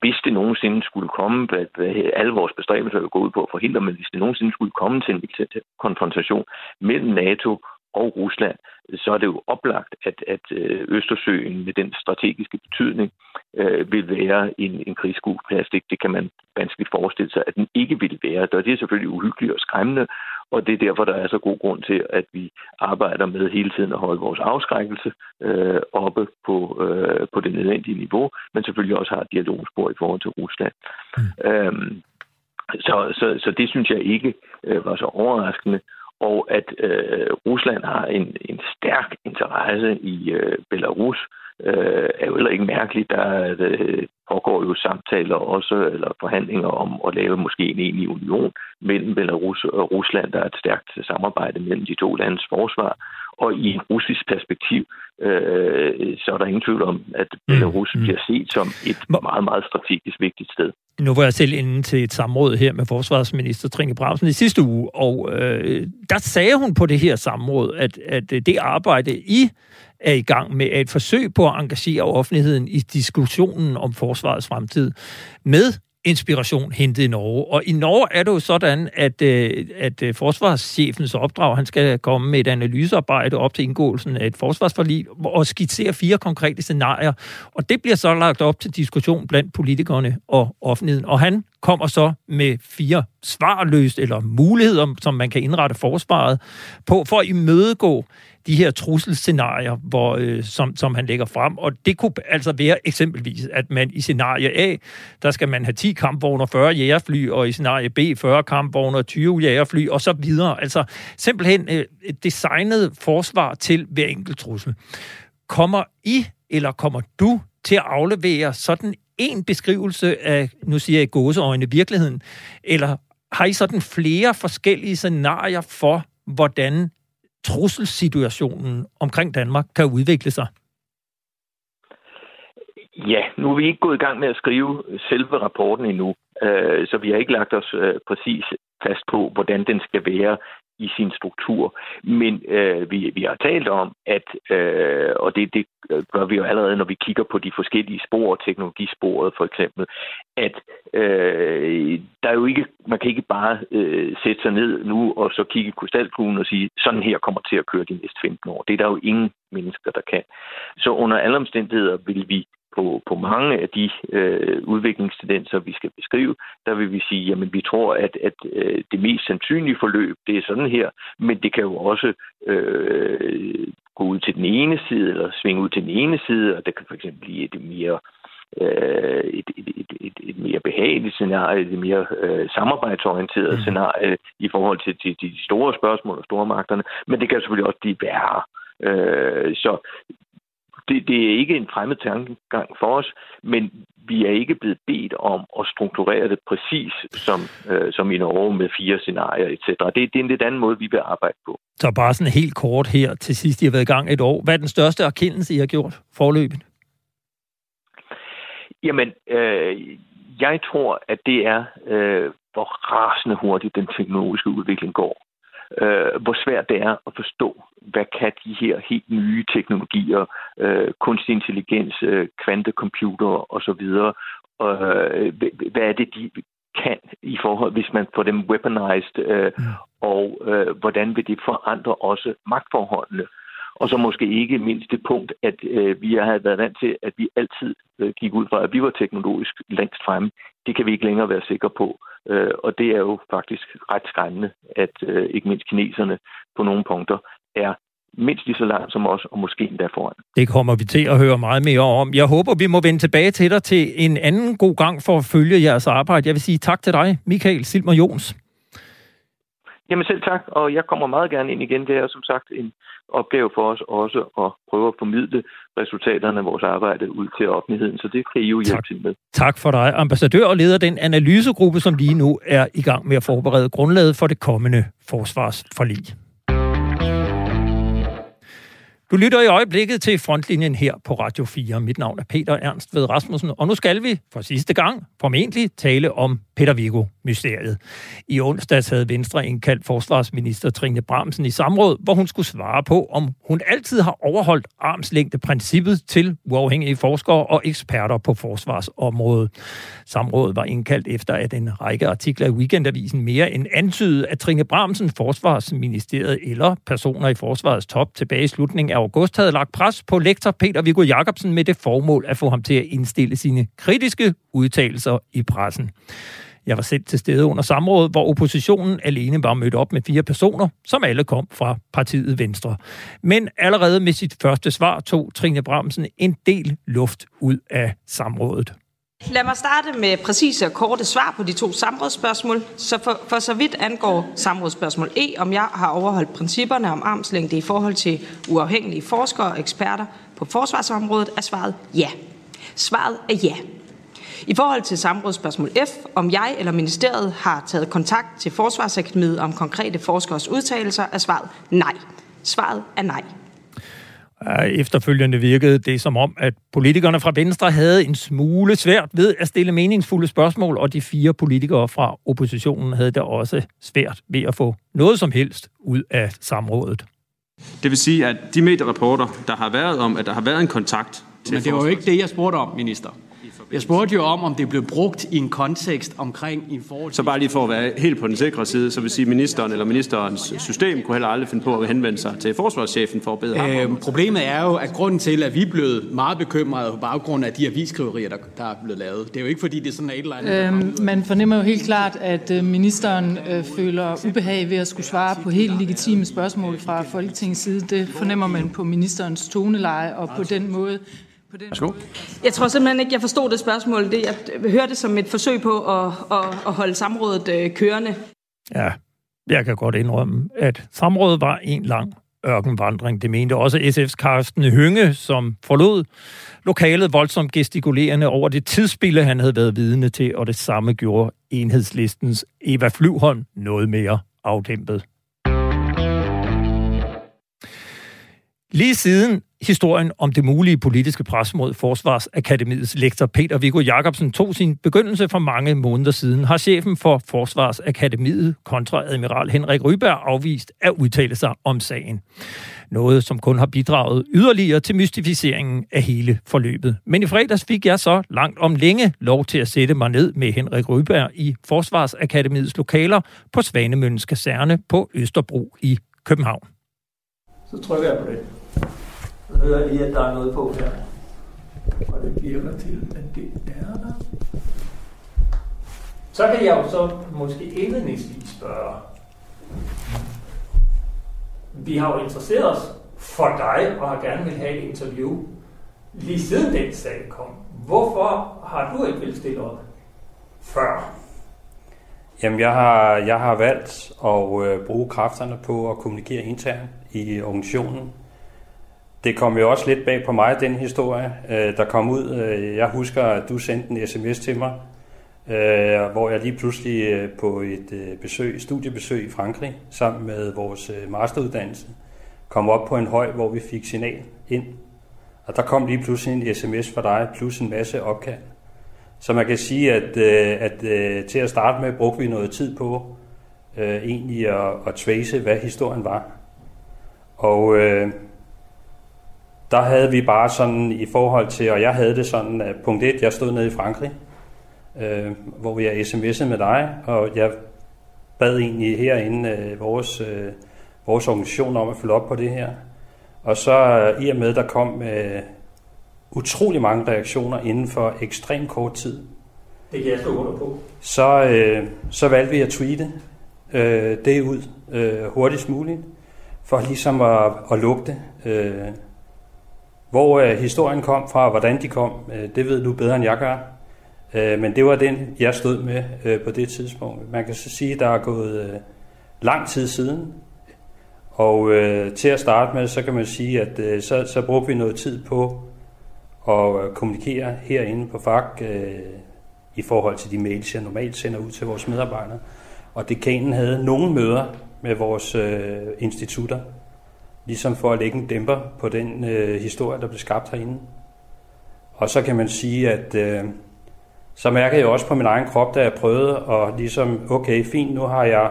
Hvis det nogensinde skulle komme, at alle vores bestræbelser er gået ud på at forhindre, men hvis det nogensinde skulle komme til en konfrontation mellem NATO og Rusland, så er det jo oplagt, at Østersøen med den strategiske betydning vil være en krigsskueplads. Det kan man vanskeligt forestille sig, at den ikke vil være. Og det er selvfølgelig uhyggeligt og skræmmende, og det er derfor, der er så god grund til, at vi arbejder med hele tiden at holde vores afskrækkelse oppe på det nødvendige niveau, men selvfølgelig også har et dialogspor i forhold til Rusland. Så det synes jeg ikke var så overraskende. Og at Rusland har en stærk interesse i Belarus, er jo heller ikke mærkeligt. Der pågår jo samtaler også, eller forhandlinger om at lave måske en egentlig union mellem Belarus og Rusland. Der er et stærkt samarbejde mellem de to landes forsvar. Og i en russisk perspektiv, så er der ingen tvivl om, at Belarus bliver set som et meget, meget strategisk vigtigt sted. Nu var jeg selv inde til et samråd her med forsvarsminister Trine Bramsen i sidste uge, og der sagde hun på det her samråd, at det arbejde, I er i gang med, er et forsøg på at engagere offentligheden i diskussionen om forsvarets fremtid med inspiration hentet i Norge. Og i Norge er det jo sådan, at forsvarschefens opdrag, han skal komme med et analysearbejde op til indgåelsen af et forsvarsforlig og skitsere 4 konkrete scenarier. Og det bliver så lagt op til diskussion blandt politikerne og offentligheden. Og han kommer så med 4 svarløst eller muligheder, som man kan indrette forsvaret på, for at imødegå de her trusselscenarier, som han lægger frem. Og det kunne altså være eksempelvis, at man i scenarie A, der skal man have 10 kampvogne og 40 jægerfly, og i scenarie B 40 kampvogne og 20 jægerfly, og så videre. Altså simpelthen designet forsvar til hver enkelt trussel. Kommer du til at aflevere sådan en beskrivelse af, nu siger jeg i gåseøjne, virkeligheden, eller har I sådan flere forskellige scenarier for, hvordan trusselsituationen omkring Danmark kan udvikle sig? Ja, nu er vi ikke gået i gang med at skrive selve rapporten endnu, så vi har ikke lagt os præcis fast på, hvordan den skal være i sin struktur. Men vi har talt om, at og det gør vi jo allerede, når vi kigger på de forskellige spor, teknologisporet for eksempel, at der er jo ikke, man kan ikke bare sætte sig ned nu og så kigge i krystalkuglen og sige, sådan her kommer til at køre de næste 15 år. Det er der jo ingen mennesker, der kan. Så under alle omstændigheder vil vi på mange af de udviklingstendenser, vi skal beskrive, der vil vi sige, jamen vi tror, at det mest sandsynlige forløb, det er sådan her, men det kan jo også gå ud til den ene side, eller svinge ud til den ene side, og det kan for eksempel blive et mere behageligt scenarie, et mere samarbejdsorienteret scenarie i forhold til de store spørgsmål og store magterne, men det kan selvfølgelig også blive værre. Det er ikke en fremmed tankegang for os, men vi er ikke blevet bedt om at strukturere det præcis som i Norge med 4 scenarier, etc. Det er en lidt anden måde, vi vil arbejde på. Så bare sådan helt kort her til sidst, I har været i gang et år. Hvad er den største erkendelse, I har gjort forløbet? Jamen, jeg tror, at det er, hvor rasende hurtigt den teknologiske udvikling går. Hvor svært det er at forstå, hvad kan de her helt nye teknologier, kunstig intelligens, kvantecomputer osv., hvad er det, de kan i forhold, hvis man får dem weaponized, og hvordan vil det forandre også magtforholdene? Og så måske ikke mindst det punkt, at vi har været vant til, at vi altid gik ud fra, at vi var teknologisk længst fremme. Det kan vi ikke længere være sikre på. Og det er jo faktisk ret skræmmende, at ikke mindst kineserne på nogle punkter er mindst lige så langt som os, og måske endda foran. Det kommer vi til at høre meget mere om. Jeg håber, vi må vende tilbage til dig til en anden god gang for at følge jeres arbejde. Jeg vil sige tak til dig, Michael Zilmer-Johns. Jamen selv tak, og jeg kommer meget gerne ind igen. Det er som sagt en opgave for os også at prøve at formidle resultaterne af vores arbejde ud til offentligheden, så det kan I jo hjælpe til med. Tak for dig, ambassadør og leder den analysegruppe, som lige nu er i gang med at forberede grundlaget for det kommende forsvarsforlig. Du lytter i øjeblikket til Frontlinjen her på Radio 4. Mit navn er Peter Ernst Ved Rasmussen, og nu skal vi for sidste gang formentlig tale om Peter Viggo-mysteriet. I onsdags havde Venstre indkaldt forsvarsminister Trine Bramsen i samråd, hvor hun skulle svare på, om hun altid har overholdt armslængdeprincippet til uafhængige forskere og eksperter på forsvarsområdet. Samrådet var indkaldt efter, at en række artikler i Weekendavisen mere end antydede, at Trine Bramsen, forsvarsministeriet eller personer i forsvarets top tilbage i slutningen af august havde lagt pres på lektor Peter Viggo Jakobsen med det formål at få ham til at indstille sine kritiske udtalelser i pressen. Jeg var selv til stede under samrådet, hvor oppositionen alene var mødt op med 4 personer, som alle kom fra partiet Venstre. Men allerede med sit første svar tog Trine Bramsen en del luft ud af samrådet. Lad mig starte med præcise og korte svar på de to samrådsspørgsmål. Så for så vidt angår samrådsspørgsmål E, om jeg har overholdt principperne om armslængde i forhold til uafhængige forskere og eksperter på forsvarsområdet, er svaret ja. Svaret er ja. I forhold til samrådsspørgsmål F, om jeg eller ministeriet har taget kontakt til Forsvarsakademiet om konkrete forskeres udtalelser, er svaret nej. Svaret er nej. Efterfølgende virkede det som om, at politikerne fra Venstre havde en smule svært ved at stille meningsfulde spørgsmål, og de fire politikere fra oppositionen havde da også svært ved at få noget som helst ud af samrådet. Det vil sige, at de medierapporter, der har været om, at der har været en kontakt til... Men det var jo ikke det, jeg spurgte om, minister. Jeg spurgte jo om det blev brugt i en kontekst omkring i forhold til... Så bare lige for at være helt på den sikre side, så vil sige, at ministeren eller ministerens system kunne heller aldrig finde på at henvende sig til forsvarschefen for at bede ham om. Problemet er jo, at grunden til, at vi er blevet meget bekymrede på baggrund af de avisskriverier, der er blevet lavet. Det er jo ikke, fordi det er sådan et eller andet... Man fornemmer jo helt klart, at ministeren føler ubehag ved at skulle svare på helt legitime spørgsmål fra Folketingets side. Det fornemmer man på ministerens toneleje og på den måde... Jeg tror simpelthen ikke, jeg forstod det spørgsmål. Jeg hørte det som et forsøg på at holde samrådet kørende. Ja, jeg kan godt indrømme, at samrådet var en lang ørkenvandring. Det mente også SF's Carsten Hynge, som forlod lokalet voldsomt gestikulerende over det tidsspilde, han havde været vidne til, og det samme gjorde Enhedslistens Eva Flyholm noget mere afdæmpet. Lige siden historien om det mulige politiske pres mod Forsvarsakademiets lektor Peter Viggo Jakobsen tog sin begyndelse for mange måneder siden, har chefen for Forsvarsakademiet, kontreadmiral Henrik Ryberg, afvist at udtale sig om sagen. Noget, som kun har bidraget yderligere til mystificeringen af hele forløbet. Men i fredags fik jeg så langt om længe lov til at sætte mig ned med Henrik Ryberg i Forsvarsakademiets lokaler på Svanemøllens kaserne på Østerbro i København. Så trykker jeg på det. Så hører jeg lige, at der er noget på her. Og det virker til, at det er der. Så kan jeg jo så måske indledningsvis spørge. Vi har jo interesseret os for dig, og har gerne vil have et interview. Lige siden den sag kom, hvorfor har du ikke ville stille op før? Jamen, jeg har valgt at bruge kræfterne på at kommunikere internt i organisationen. Det kom jo også lidt bag på mig, den historie, der kom ud. Jeg husker, at du sendte en sms til mig, hvor jeg lige pludselig på et studiebesøg i Frankrig, sammen med vores masteruddannelse, kom op på en høj, hvor vi fik signal ind. Og der kom lige pludselig en sms fra dig, plus en masse opkald. Så man kan sige, at til at starte med, brugte vi noget tid på egentlig at trace, hvad historien var. Og der havde vi bare sådan i forhold til, og jeg havde det sådan, at punkt 1, jeg stod nede i Frankrig, hvor jeg sms'ede med dig, og jeg bad egentlig herinde vores organisation om at følge op på det her. Og så i og med, der kom utrolig mange reaktioner inden for ekstrem kort tid. Det kan jeg stå under på. Så valgte vi at tweete det ud hurtigst muligt, for ligesom at lukke det. Hvor historien kom fra, hvordan de kom, det ved du bedre end jeg gør. Men det var den, jeg stod med på det tidspunkt. Man kan så sige, at der er gået lang tid siden. Og til at starte med, så kan man sige, at så brugte vi noget tid på at kommunikere herinde på FAK i forhold til de mails, jeg normalt sender ud til vores medarbejdere. Og dekanen havde nogle møder med vores institutter, ligesom for at lægge en dæmper på den historie, der blev skabt herinde. Og så kan man sige, at så mærker jeg også på min egen krop, da jeg prøvede, og ligesom, okay, fint, nu har jeg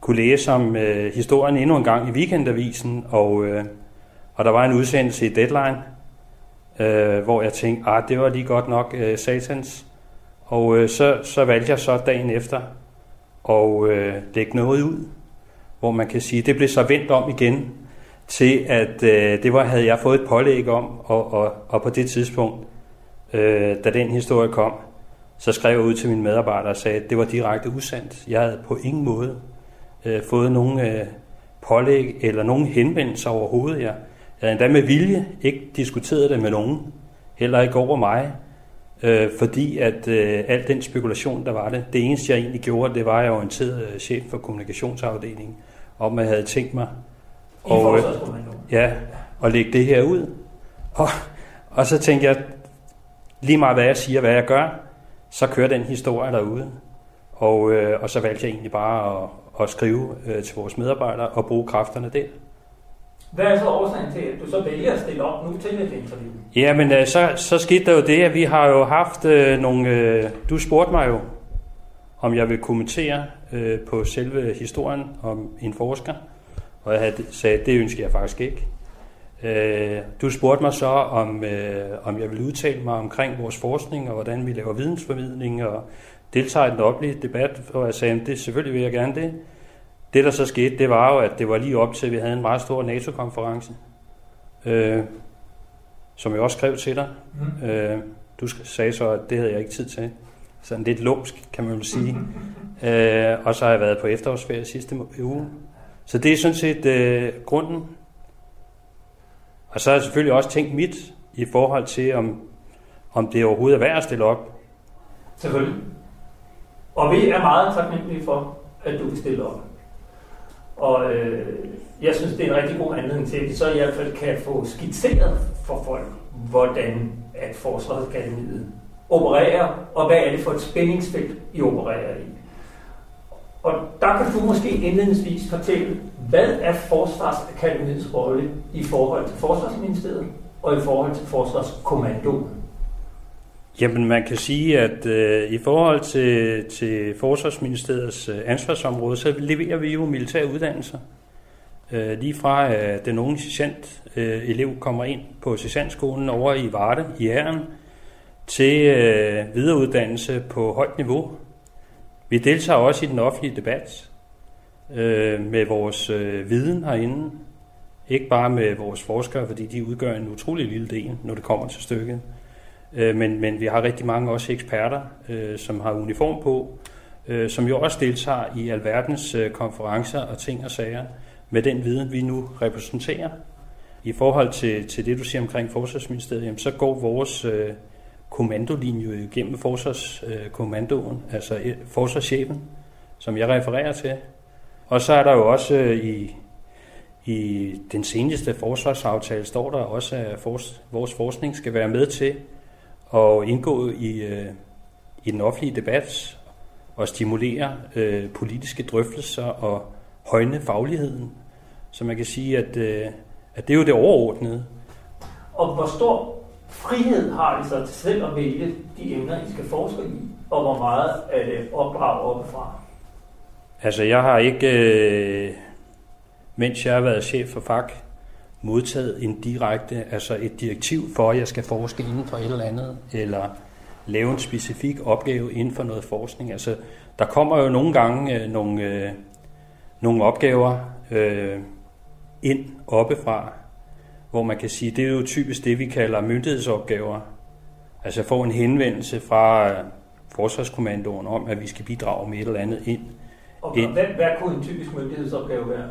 kunne læse om historien endnu en gang i Weekendavisen, og der var en udsendelse i Deadline, hvor jeg tænkte, det var lige godt nok satans. Og så valgte jeg så dagen efter at lægge noget ud, hvor man kan sige, det blev så vendt om igen til, at havde jeg fået et pålæg om, og på det tidspunkt, da den historie kom, så skrev jeg ud til mine medarbejdere og sagde, at det var direkte usandt. Jeg havde på ingen måde fået nogen pålæg eller nogen henvendelser overhovedet. Jeg havde endda med vilje ikke diskuteret det med nogen, heller ikke over mig. fordi at al den spekulation, der var det eneste jeg egentlig gjorde, det var, at jeg orienterede chef for kommunikationsafdelingen om, at jeg havde tænkt mig at lægge det her ud. Og så tænkte jeg, lige meget hvad jeg siger, hvad jeg gør, så kører den historie derude. Og så valgte jeg egentlig bare at skrive til vores medarbejdere og bruge kræfterne der. Hvad er så årsagen til, at du så vælger at stille op nu til et interview? Jamen, så skete der jo det, at vi har jo haft nogle... Du spurgte mig jo, om jeg ville kommentere på selve historien om en forsker. Og jeg sagde, det ønsker jeg faktisk ikke. Du spurgte mig så, om jeg ville udtale mig omkring vores forskning, og hvordan vi laver vidensformidling, og deltager i den offentlige debat, og jeg sagde, det selvfølgelig vil jeg gerne det. Det, der så skete, det var jo, at det var lige op til, at vi havde en meget stor NATO-konference, som jeg også skrev til dig. Du sagde så, at det havde jeg ikke tid til. Sådan lidt lumsk, kan man jo sige. Og så har jeg været på efterårsferie sidste uge. Så det er sådan set grunden. Og så har jeg selvfølgelig også tænkt mit i forhold til, om det overhovedet er værd at stille op. Selvfølgelig. Og vi er meget taknemmelige for, at du vil stille op. Og jeg synes, det er en rigtig god anledning til, at vi så i hvert fald kan få skitseret for folk, hvordan at Forsvarsakademiet opererer, og hvad er det for et spændingsfelt, I opererer i. Og der kan du måske indledningsvis fortælle, hvad er Forsvarsakademiets rolle i forhold til Forsvarsministeriet og i forhold til Forsvarskommandoen? Jamen, man kan sige, at i forhold til Forsvarsministeriets ansvarsområde, så leverer vi jo militære uddannelser. Lige fra den unge sergeant-elev kommer ind på sergeantskolen over i Varde i Herren, til videreuddannelse på højt niveau. Vi deltager også i den offentlige debat med vores viden herinde. Ikke bare med vores forskere, fordi de udgør en utrolig lille del, når det kommer til stykket. Men vi har rigtig mange også eksperter, som har uniform på, som jo også deltager i alverdens konferencer og ting og sager med den viden, vi nu repræsenterer. I forhold til det, du siger omkring Forsvarsministeriet, så går vores kommandolinje gennem Forsvarskommandoen, altså forsvarschefen, som jeg refererer til. Og så er der jo også i den seneste forsvarsaftale, står der også, at vores forskning skal være med til og indgå i den offentlige debat og stimulere politiske drøftelser og højne fagligheden. Så man kan sige, at det er jo det overordnede. Og hvor stor frihed har I så til selv at vælge de emner, I skal forske i, og hvor meget er det opdrag oppefra? Altså, jeg har ikke, mens jeg har været chef for FAK, modtaget en direkte, altså et direktiv for, at jeg skal forske inden for et eller andet, eller lave en specifik opgave inden for noget forskning. Altså, der kommer jo nogle gange nogle opgaver ind oppefra, hvor man kan sige, det er jo typisk det, vi kalder myndighedsopgaver. Altså få en henvendelse fra Forsvarskommandoen om, at vi skal bidrage med et eller andet ind. Hvad kunne en typisk myndighedsopgave være?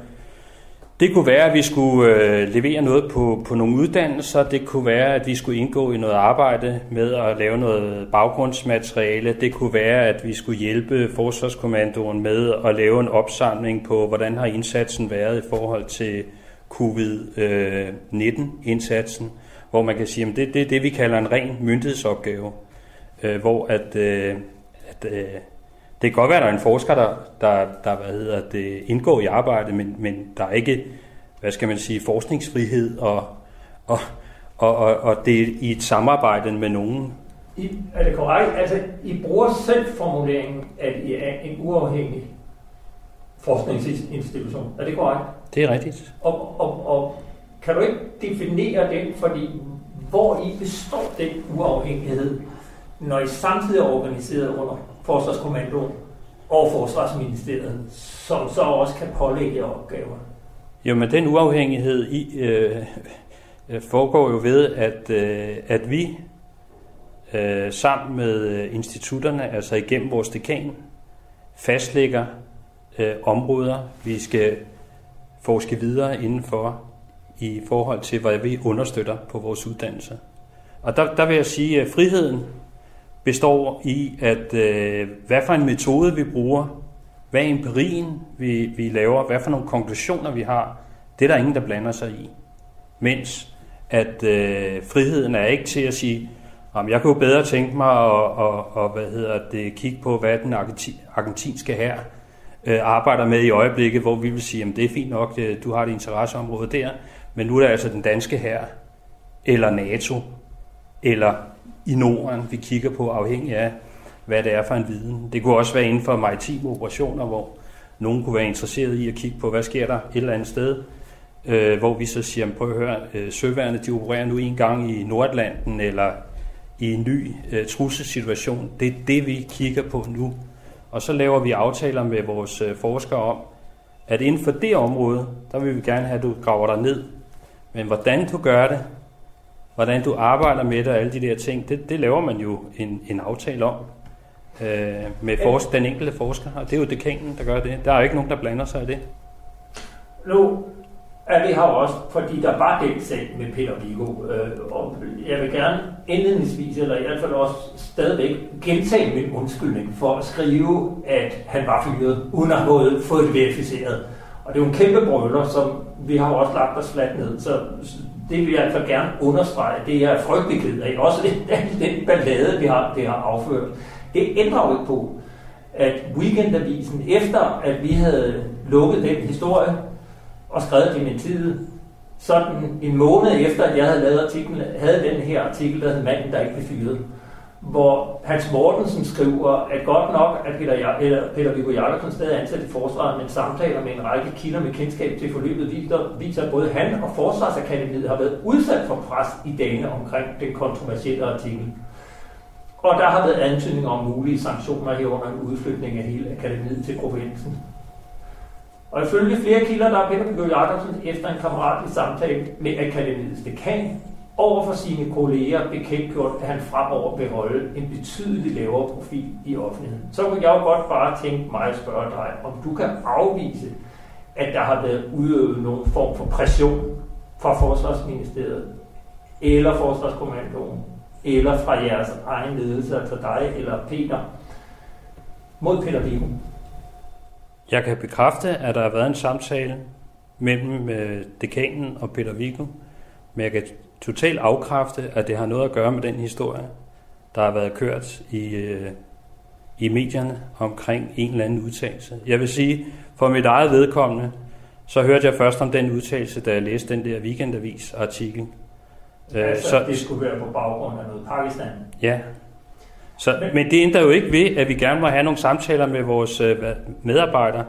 Det kunne være, at vi skulle levere noget på nogle uddannelser. Det kunne være, at vi skulle indgå i noget arbejde med at lave noget baggrundsmateriale. Det kunne være, at vi skulle hjælpe Forsvarskommandoen med at lave en opsamling på, hvordan har indsatsen været i forhold til covid-19-indsatsen. Hvor man kan sige, at det er det, vi kalder en ren myndighedsopgave. Hvor at det kan godt være, at der er en forsker, der indgår i arbejdet, men der er ikke, hvad skal man sige, forskningsfrihed og det er i et samarbejde med nogen. Er det korrekt? Altså, I bruger selv formuleringen, at I er en uafhængig forskningsinstitution. Er det korrekt? Det er rigtigt. Og kan du ikke definere den, fordi hvor I består den uafhængighed, når I samtidig er organiseret under Forsvarskommandoen og Forsvarsministeriet, som så også kan pålægge opgaver? Jamen, den uafhængighed foregår jo ved, at vi sammen med institutterne, altså igennem vores dekan, fastlægger områder, vi skal forske videre indenfor i forhold til, hvad vi understøtter på vores uddannelser. Og der vil jeg sige, at friheden består i, at hvad for en metode vi bruger, hvad empirien vi laver, hvad for nogle konklusioner vi har, det er der ingen, der blander sig i. Mens at friheden er ikke til at sige, jeg kunne bedre tænke mig at kigge på, hvad den argentinske hær arbejder med i øjeblikket, hvor vi vil sige, at det er fint nok, du har et interesseområde der, men nu er det altså den danske hær, eller NATO, eller i Norden, vi kigger på afhængig af, hvad det er for en viden. Det kunne også være inden for maritime operationer, hvor nogen kunne være interesseret i at kigge på, hvad sker der et eller andet sted, hvor vi så siger, prøv at høre, søværende, de opererer nu en gang i Nordatlanten, eller i en ny trusselsituation. Det er det, vi kigger på nu. Og så laver vi aftaler med vores forskere om, at inden for det område, der vil vi gerne have, at du graver dig ned. Men hvordan du gør det, hvordan du arbejder med det og alle de der ting, det laver man jo en aftale om med den enkelte forsker. Og det er jo dekanen, der gør det. Der er jo ikke nogen, der blander sig i det. Nu er vi her også, fordi der var den sag med Peter Viggo. Og jeg vil gerne indledningsvis, eller i hvert fald også stadigvæk, gentage min undskyldning for at skrive, at han var fyret, uden at have fået det verificeret. Og det er jo en kæmpe brøler, som vi har også lagt os fladt ned. Så det vil jeg i hvert fald gerne understrege. Det er jeg frygtelig ked af. Også den ballade, vi har afført. Det ændrer jo ikke på, at Weekendavisen, efter at vi havde lukket den historie og skrevet den i tide, sådan en måned efter, at jeg havde lavet artiklen, havde den her artikel, der hed Manden, der ikke blev fyret, hvor Hans Mortensen skriver, at godt nok, at Peter Viggo Jakobsen stadig er ansat i forsvaret, men samtaler med en række kilder med kendskab til forløbet viser, at både han og Forsvarsakademiet har været udsat for pres i dagene omkring den kontroversielle artikel. Og der har været antydninger om mulige sanktioner herunder en udflytning af hele akademiet til provinsen. Og ifølge flere kilder, der er Peter Viggo Jakobsen efter en kammeratlig samtale med akademiets dekan overfor sine kolleger bekendtgjort, at han fremover vil holde en betydelig lavere profil i offentligheden. Så kunne jeg jo godt bare tænke mig at spørge dig, om du kan afvise, at der har været udøvet nogen form for pression fra Forsvarsministeriet, eller Forsvarskommandoen, eller fra jeres egen ledelse, altså dig eller Peter, mod Peter Viggo. Jeg kan bekræfte, at der har været en samtale mellem dekanen og Peter Viggo, men jeg kan totalt afkræfte, at det har noget at gøre med den historie, der har været kørt i medierne omkring en eller anden udtalelse. Jeg vil sige, for mit eget vedkommende, så hørte jeg først om den udtalelse, da jeg læste den der Weekendavis-artikel. Altså, så det skulle være på baggrund af noget Pakistan? Ja. Men det ændrer jo ikke ved, at vi gerne må have nogle samtaler med vores medarbejdere,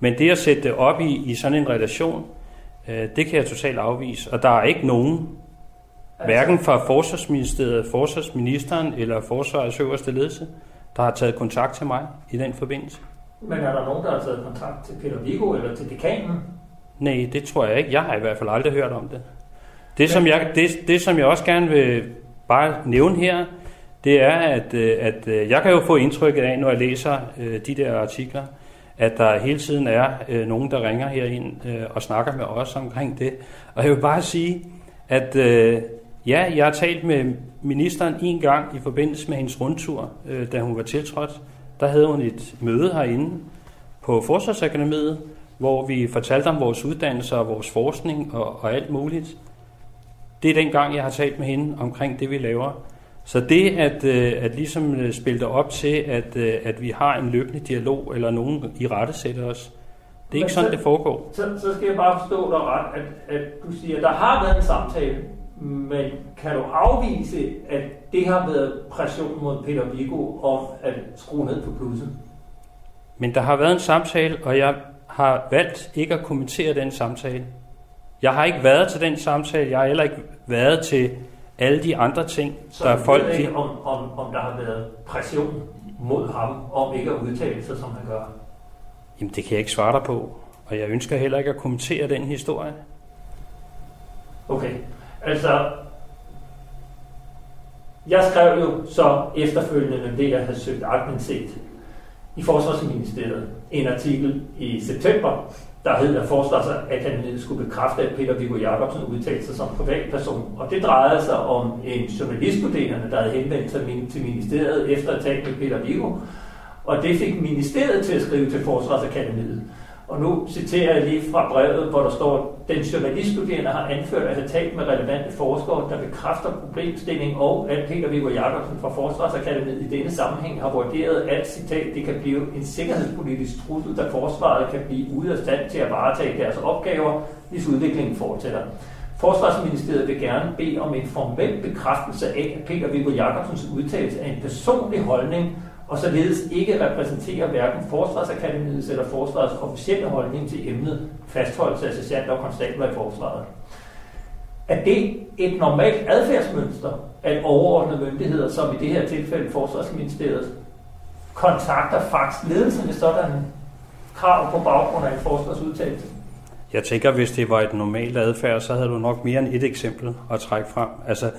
men det at sætte det op i sådan en relation, det kan jeg totalt afvise. Og der er ikke nogen, hverken fra Forsvarsministeriet, Forsvarsministeren eller Forsvarets øverste ledelse, der har taget kontakt til mig i den forbindelse. Men er der nogen, der har taget kontakt til Peter Viggo eller til dekanen? Nej, det tror jeg ikke. Jeg har i hvert fald aldrig hørt om det. Det, som jeg også gerne vil bare nævne her, det er, at jeg kan jo få indtrykket af, når jeg læser de der artikler, at der hele tiden er nogen, der ringer herind og snakker med os omkring det. Og jeg vil bare sige, at ja, jeg har talt med ministeren en gang i forbindelse med hendes rundtur, da hun var tiltrådt. Der havde hun et møde herinde på Forsvarsakademiet, hvor vi fortalte om vores uddannelser og vores forskning og alt muligt. Det er den gang, jeg har talt med hende omkring det, vi laver. Så det at ligesom spille det op til, at vi har en løbende dialog, eller nogen i rettesætter os, det er ikke sådan, det foregår. Så skal jeg bare forstå dig ret, at du siger, at der har været en samtale, men kan du afvise, at det har været pression mod Peter Viggo om at skrue ned på plusset? Men der har været en samtale, og jeg har valgt ikke at kommentere den samtale. Jeg har ikke været til den samtale, jeg har heller ikke været til alle de andre ting, så der er folk... Så ikke, om der har været pression mod ham, om ikke at udtale sig, som han gør? Jamen, det kan jeg ikke svare dig på, og jeg ønsker heller ikke at kommentere den historie. Okay, altså... Jeg skrev jo så efterfølgende det, jeg havde søgt aktindsigt i Forsvarsministeriet, en artikel i september, der hed, at Forsvarsakademiet skulle bekræfte, at Peter Viggo Jakobsen udtalte sig som privatperson. Og det drejede sig om en journaliststuderende, der havde henvendt sig til ministeriet efter at tale med Peter Viggo. Og det fik ministeriet til at skrive til Forsvarsakademiet. Og nu citerer jeg lige fra brevet, hvor der står, den journaliststuderende har anført at have talt med relevante forskere, der bekræfter problemstilling, og at Peter Viggo Jakobsen fra Forsvarsakademiet i denne sammenhæng har vurderet, at citat, det kan blive en sikkerhedspolitisk trussel, da forsvaret kan blive ude af stand til at varetage deres opgaver, hvis udviklingen fortsætter. Forsvarsministeriet vil gerne bede om en formel bekræftelse af, at Peter Viggo Jakobsens udtalelse er en personlig holdning, og således ikke repræsenterer hverken Forsvarsakademiets eller Forsvarets officielle holdning til emnet fastholdelse af sergeanter og konstabler i Forsvaret. Er det et normalt adfærdsmønster, at overordnede myndigheder, som i det her tilfælde Forsvarsministeriet, kontakter faktisk ledelsen med sådan krav på baggrund af en forsvarsudtalelse? Jeg tænker, hvis det var et normalt adfærd, så havde du nok mere end et eksempel at trække frem. Altså,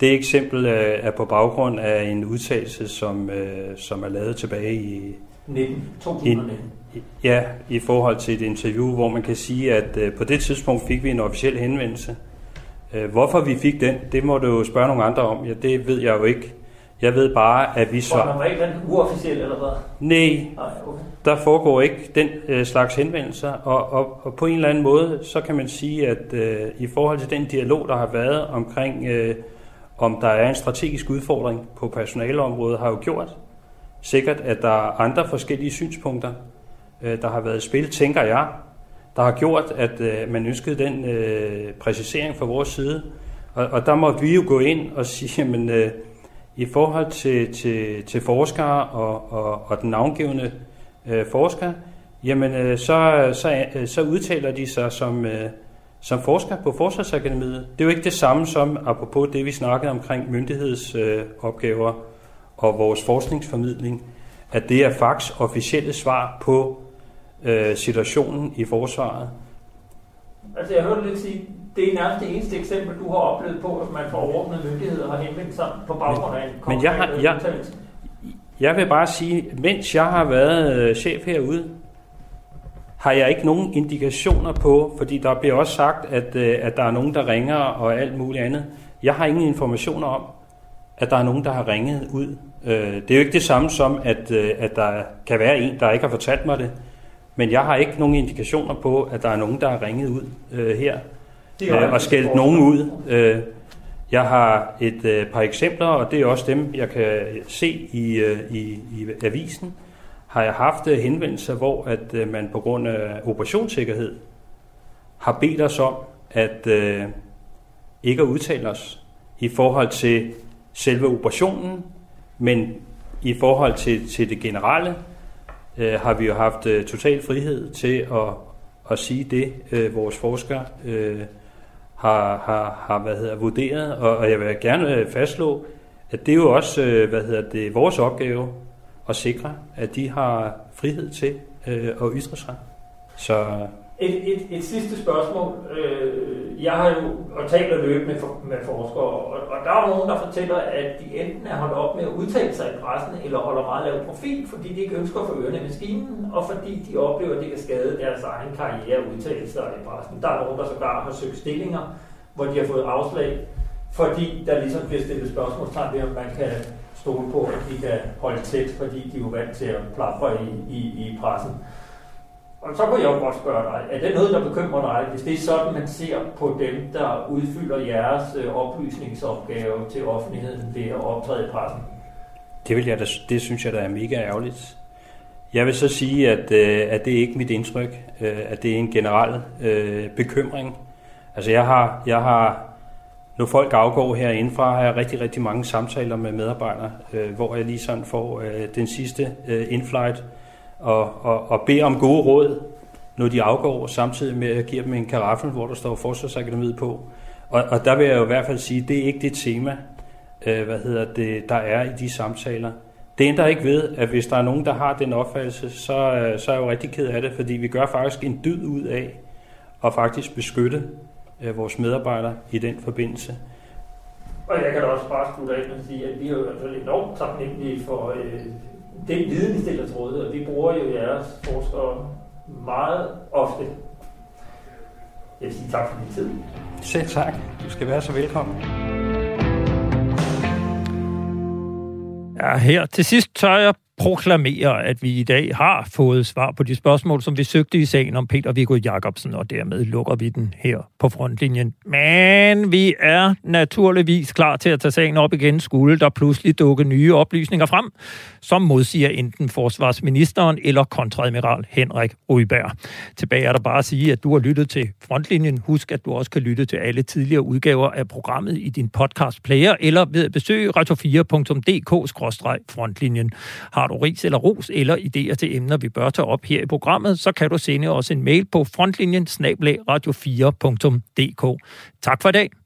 det eksempel er på baggrund af en udtalelse, som er lavet tilbage i 2019. Ja, i forhold til et interview, hvor man kan sige, at på det tidspunkt fik vi en officiel henvendelse. Hvorfor vi fik den, det må du spørge nogle andre om. Ja, det ved jeg jo ikke. Jeg ved bare, at vi svarer. Var ikke den uofficiel eller hvad? Nej, okay. Der foregår ikke den slags henvendelser. Og på en eller anden måde, så kan man sige, at i forhold til den dialog, der har været omkring om der er en strategisk udfordring på personaleområdet, har jo gjort sikkert, at der er andre forskellige synspunkter, der har været i spil, tænker jeg, der har gjort, at man ønskede den præcisering fra vores side. Og der må vi jo gå ind og sige, jamen, i forhold til forskere og den navngivende forsker, jamen, så udtaler de sig som forsker på Forsvarsakademiet. Det er jo ikke det samme som, apropos det, vi snakkede omkring myndighedsopgaver og vores forskningsformidling, at det er faktisk officielle svar på situationen i forsvaret. Altså, jeg hørte lidt sige, det er nærmest det eneste eksempel, du har oplevet på, at man fra overordnede myndigheder har henvendt sig på baggrund af en konkret. Jeg vil bare sige, mens jeg har været chef herude, har jeg ikke nogen indikationer på, fordi der bliver også sagt, at der er nogen, der ringer og alt muligt andet. Jeg har ingen informationer om, at der er nogen, der har ringet ud. Det er jo ikke det samme som, at der kan være en, der ikke har fortalt mig det, men jeg har ikke nogen indikationer på, at der er nogen, der har ringet ud her og skældt nogen ud. Jeg har et par eksempler, og det er også dem, jeg kan se i avisen. Har jeg haft henvendelser, hvor at man på grund af operationssikkerhed har bedt os om at ikke at udtale os i forhold til selve operationen, men i forhold til det generelle har vi jo haft total frihed til at sige det, vores forskere har vurderet, og jeg vil gerne fastslå, at det er jo også vores opgave, og sikre, at de har frihed til at ytre sig. Så et sidste spørgsmål. Jeg har jo talt løbende med forskere, og der er nogen, der fortæller, at de enten er holdt op med at udtale sig i pressen, eller holder meget lav profil, fordi de ikke ønsker at få ørerne i maskinen, og fordi de oplever, at det kan skade deres egen karriere og udtale sig i pressen. Der er nogen, der sågar har søgt stillinger, hvor de har fået afslag, fordi der ligesom bliver stillet spørgsmålstegn ved, om man kan stole på, at de kan holde tæt, fordi de er jo vant til at plapre i pressen. Og så kunne jeg jo godt spørge dig, er det noget, der bekymrer dig, hvis det er sådan, man ser på dem, der udfylder jeres oplysningsopgave til offentligheden ved at optræde i pressen? Det synes jeg, der er mega ærgerligt. Jeg vil så sige, at det ikke er mit indtryk, at det er en generel bekymring. Altså, når folk afgår herindefra, har jeg rigtig, rigtig mange samtaler med medarbejdere, hvor jeg lige sådan får den sidste inflight og beder om gode råd, når de afgår, samtidig med at give dem en karaffel, hvor der står Forsvarsakademiet på. Og der vil jeg jo i hvert fald sige, at det er ikke det tema, der er i de samtaler. Det ændrer ikke ved, at hvis der er nogen, der har den opfattelse, så er jeg jo rigtig ked af det, fordi vi gør faktisk en dyd ud af at faktisk beskytte vores medarbejdere i den forbindelse. Og jeg kan da også bare slutte af med at sige, at vi er jo enormt taknemmelige for den viden, I stiller til rådighed, og vi bruger jo jeres forskere meget ofte, Jeg vil sige tak for din tid. Selv tak. Du skal være så velkommen. Ja, her til sidst tør jeg proklamere, at vi i dag har fået svar på de spørgsmål, som vi søgte i sagen om Peter Viggo Jakobsen, og dermed lukker vi den her på Frontlinjen. Men vi er naturligvis klar til at tage sagen op igen, skulle der pludselig dukke nye oplysninger frem, som modsiger enten forsvarsministeren eller kontreadmiral Henrik Ryberg. Tilbage er der bare at sige, at du har lyttet til Frontlinjen. Husk, at du også kan lytte til alle tidligere udgaver af programmet i din podcastplayer, eller ved at besøge radio4.dk/frontlinjen. Har du ris eller ros eller idéer til emner, vi bør tage op her i programmet, så kan du sende os en mail på frontlinjen@radio4.dk. Tak for i dag.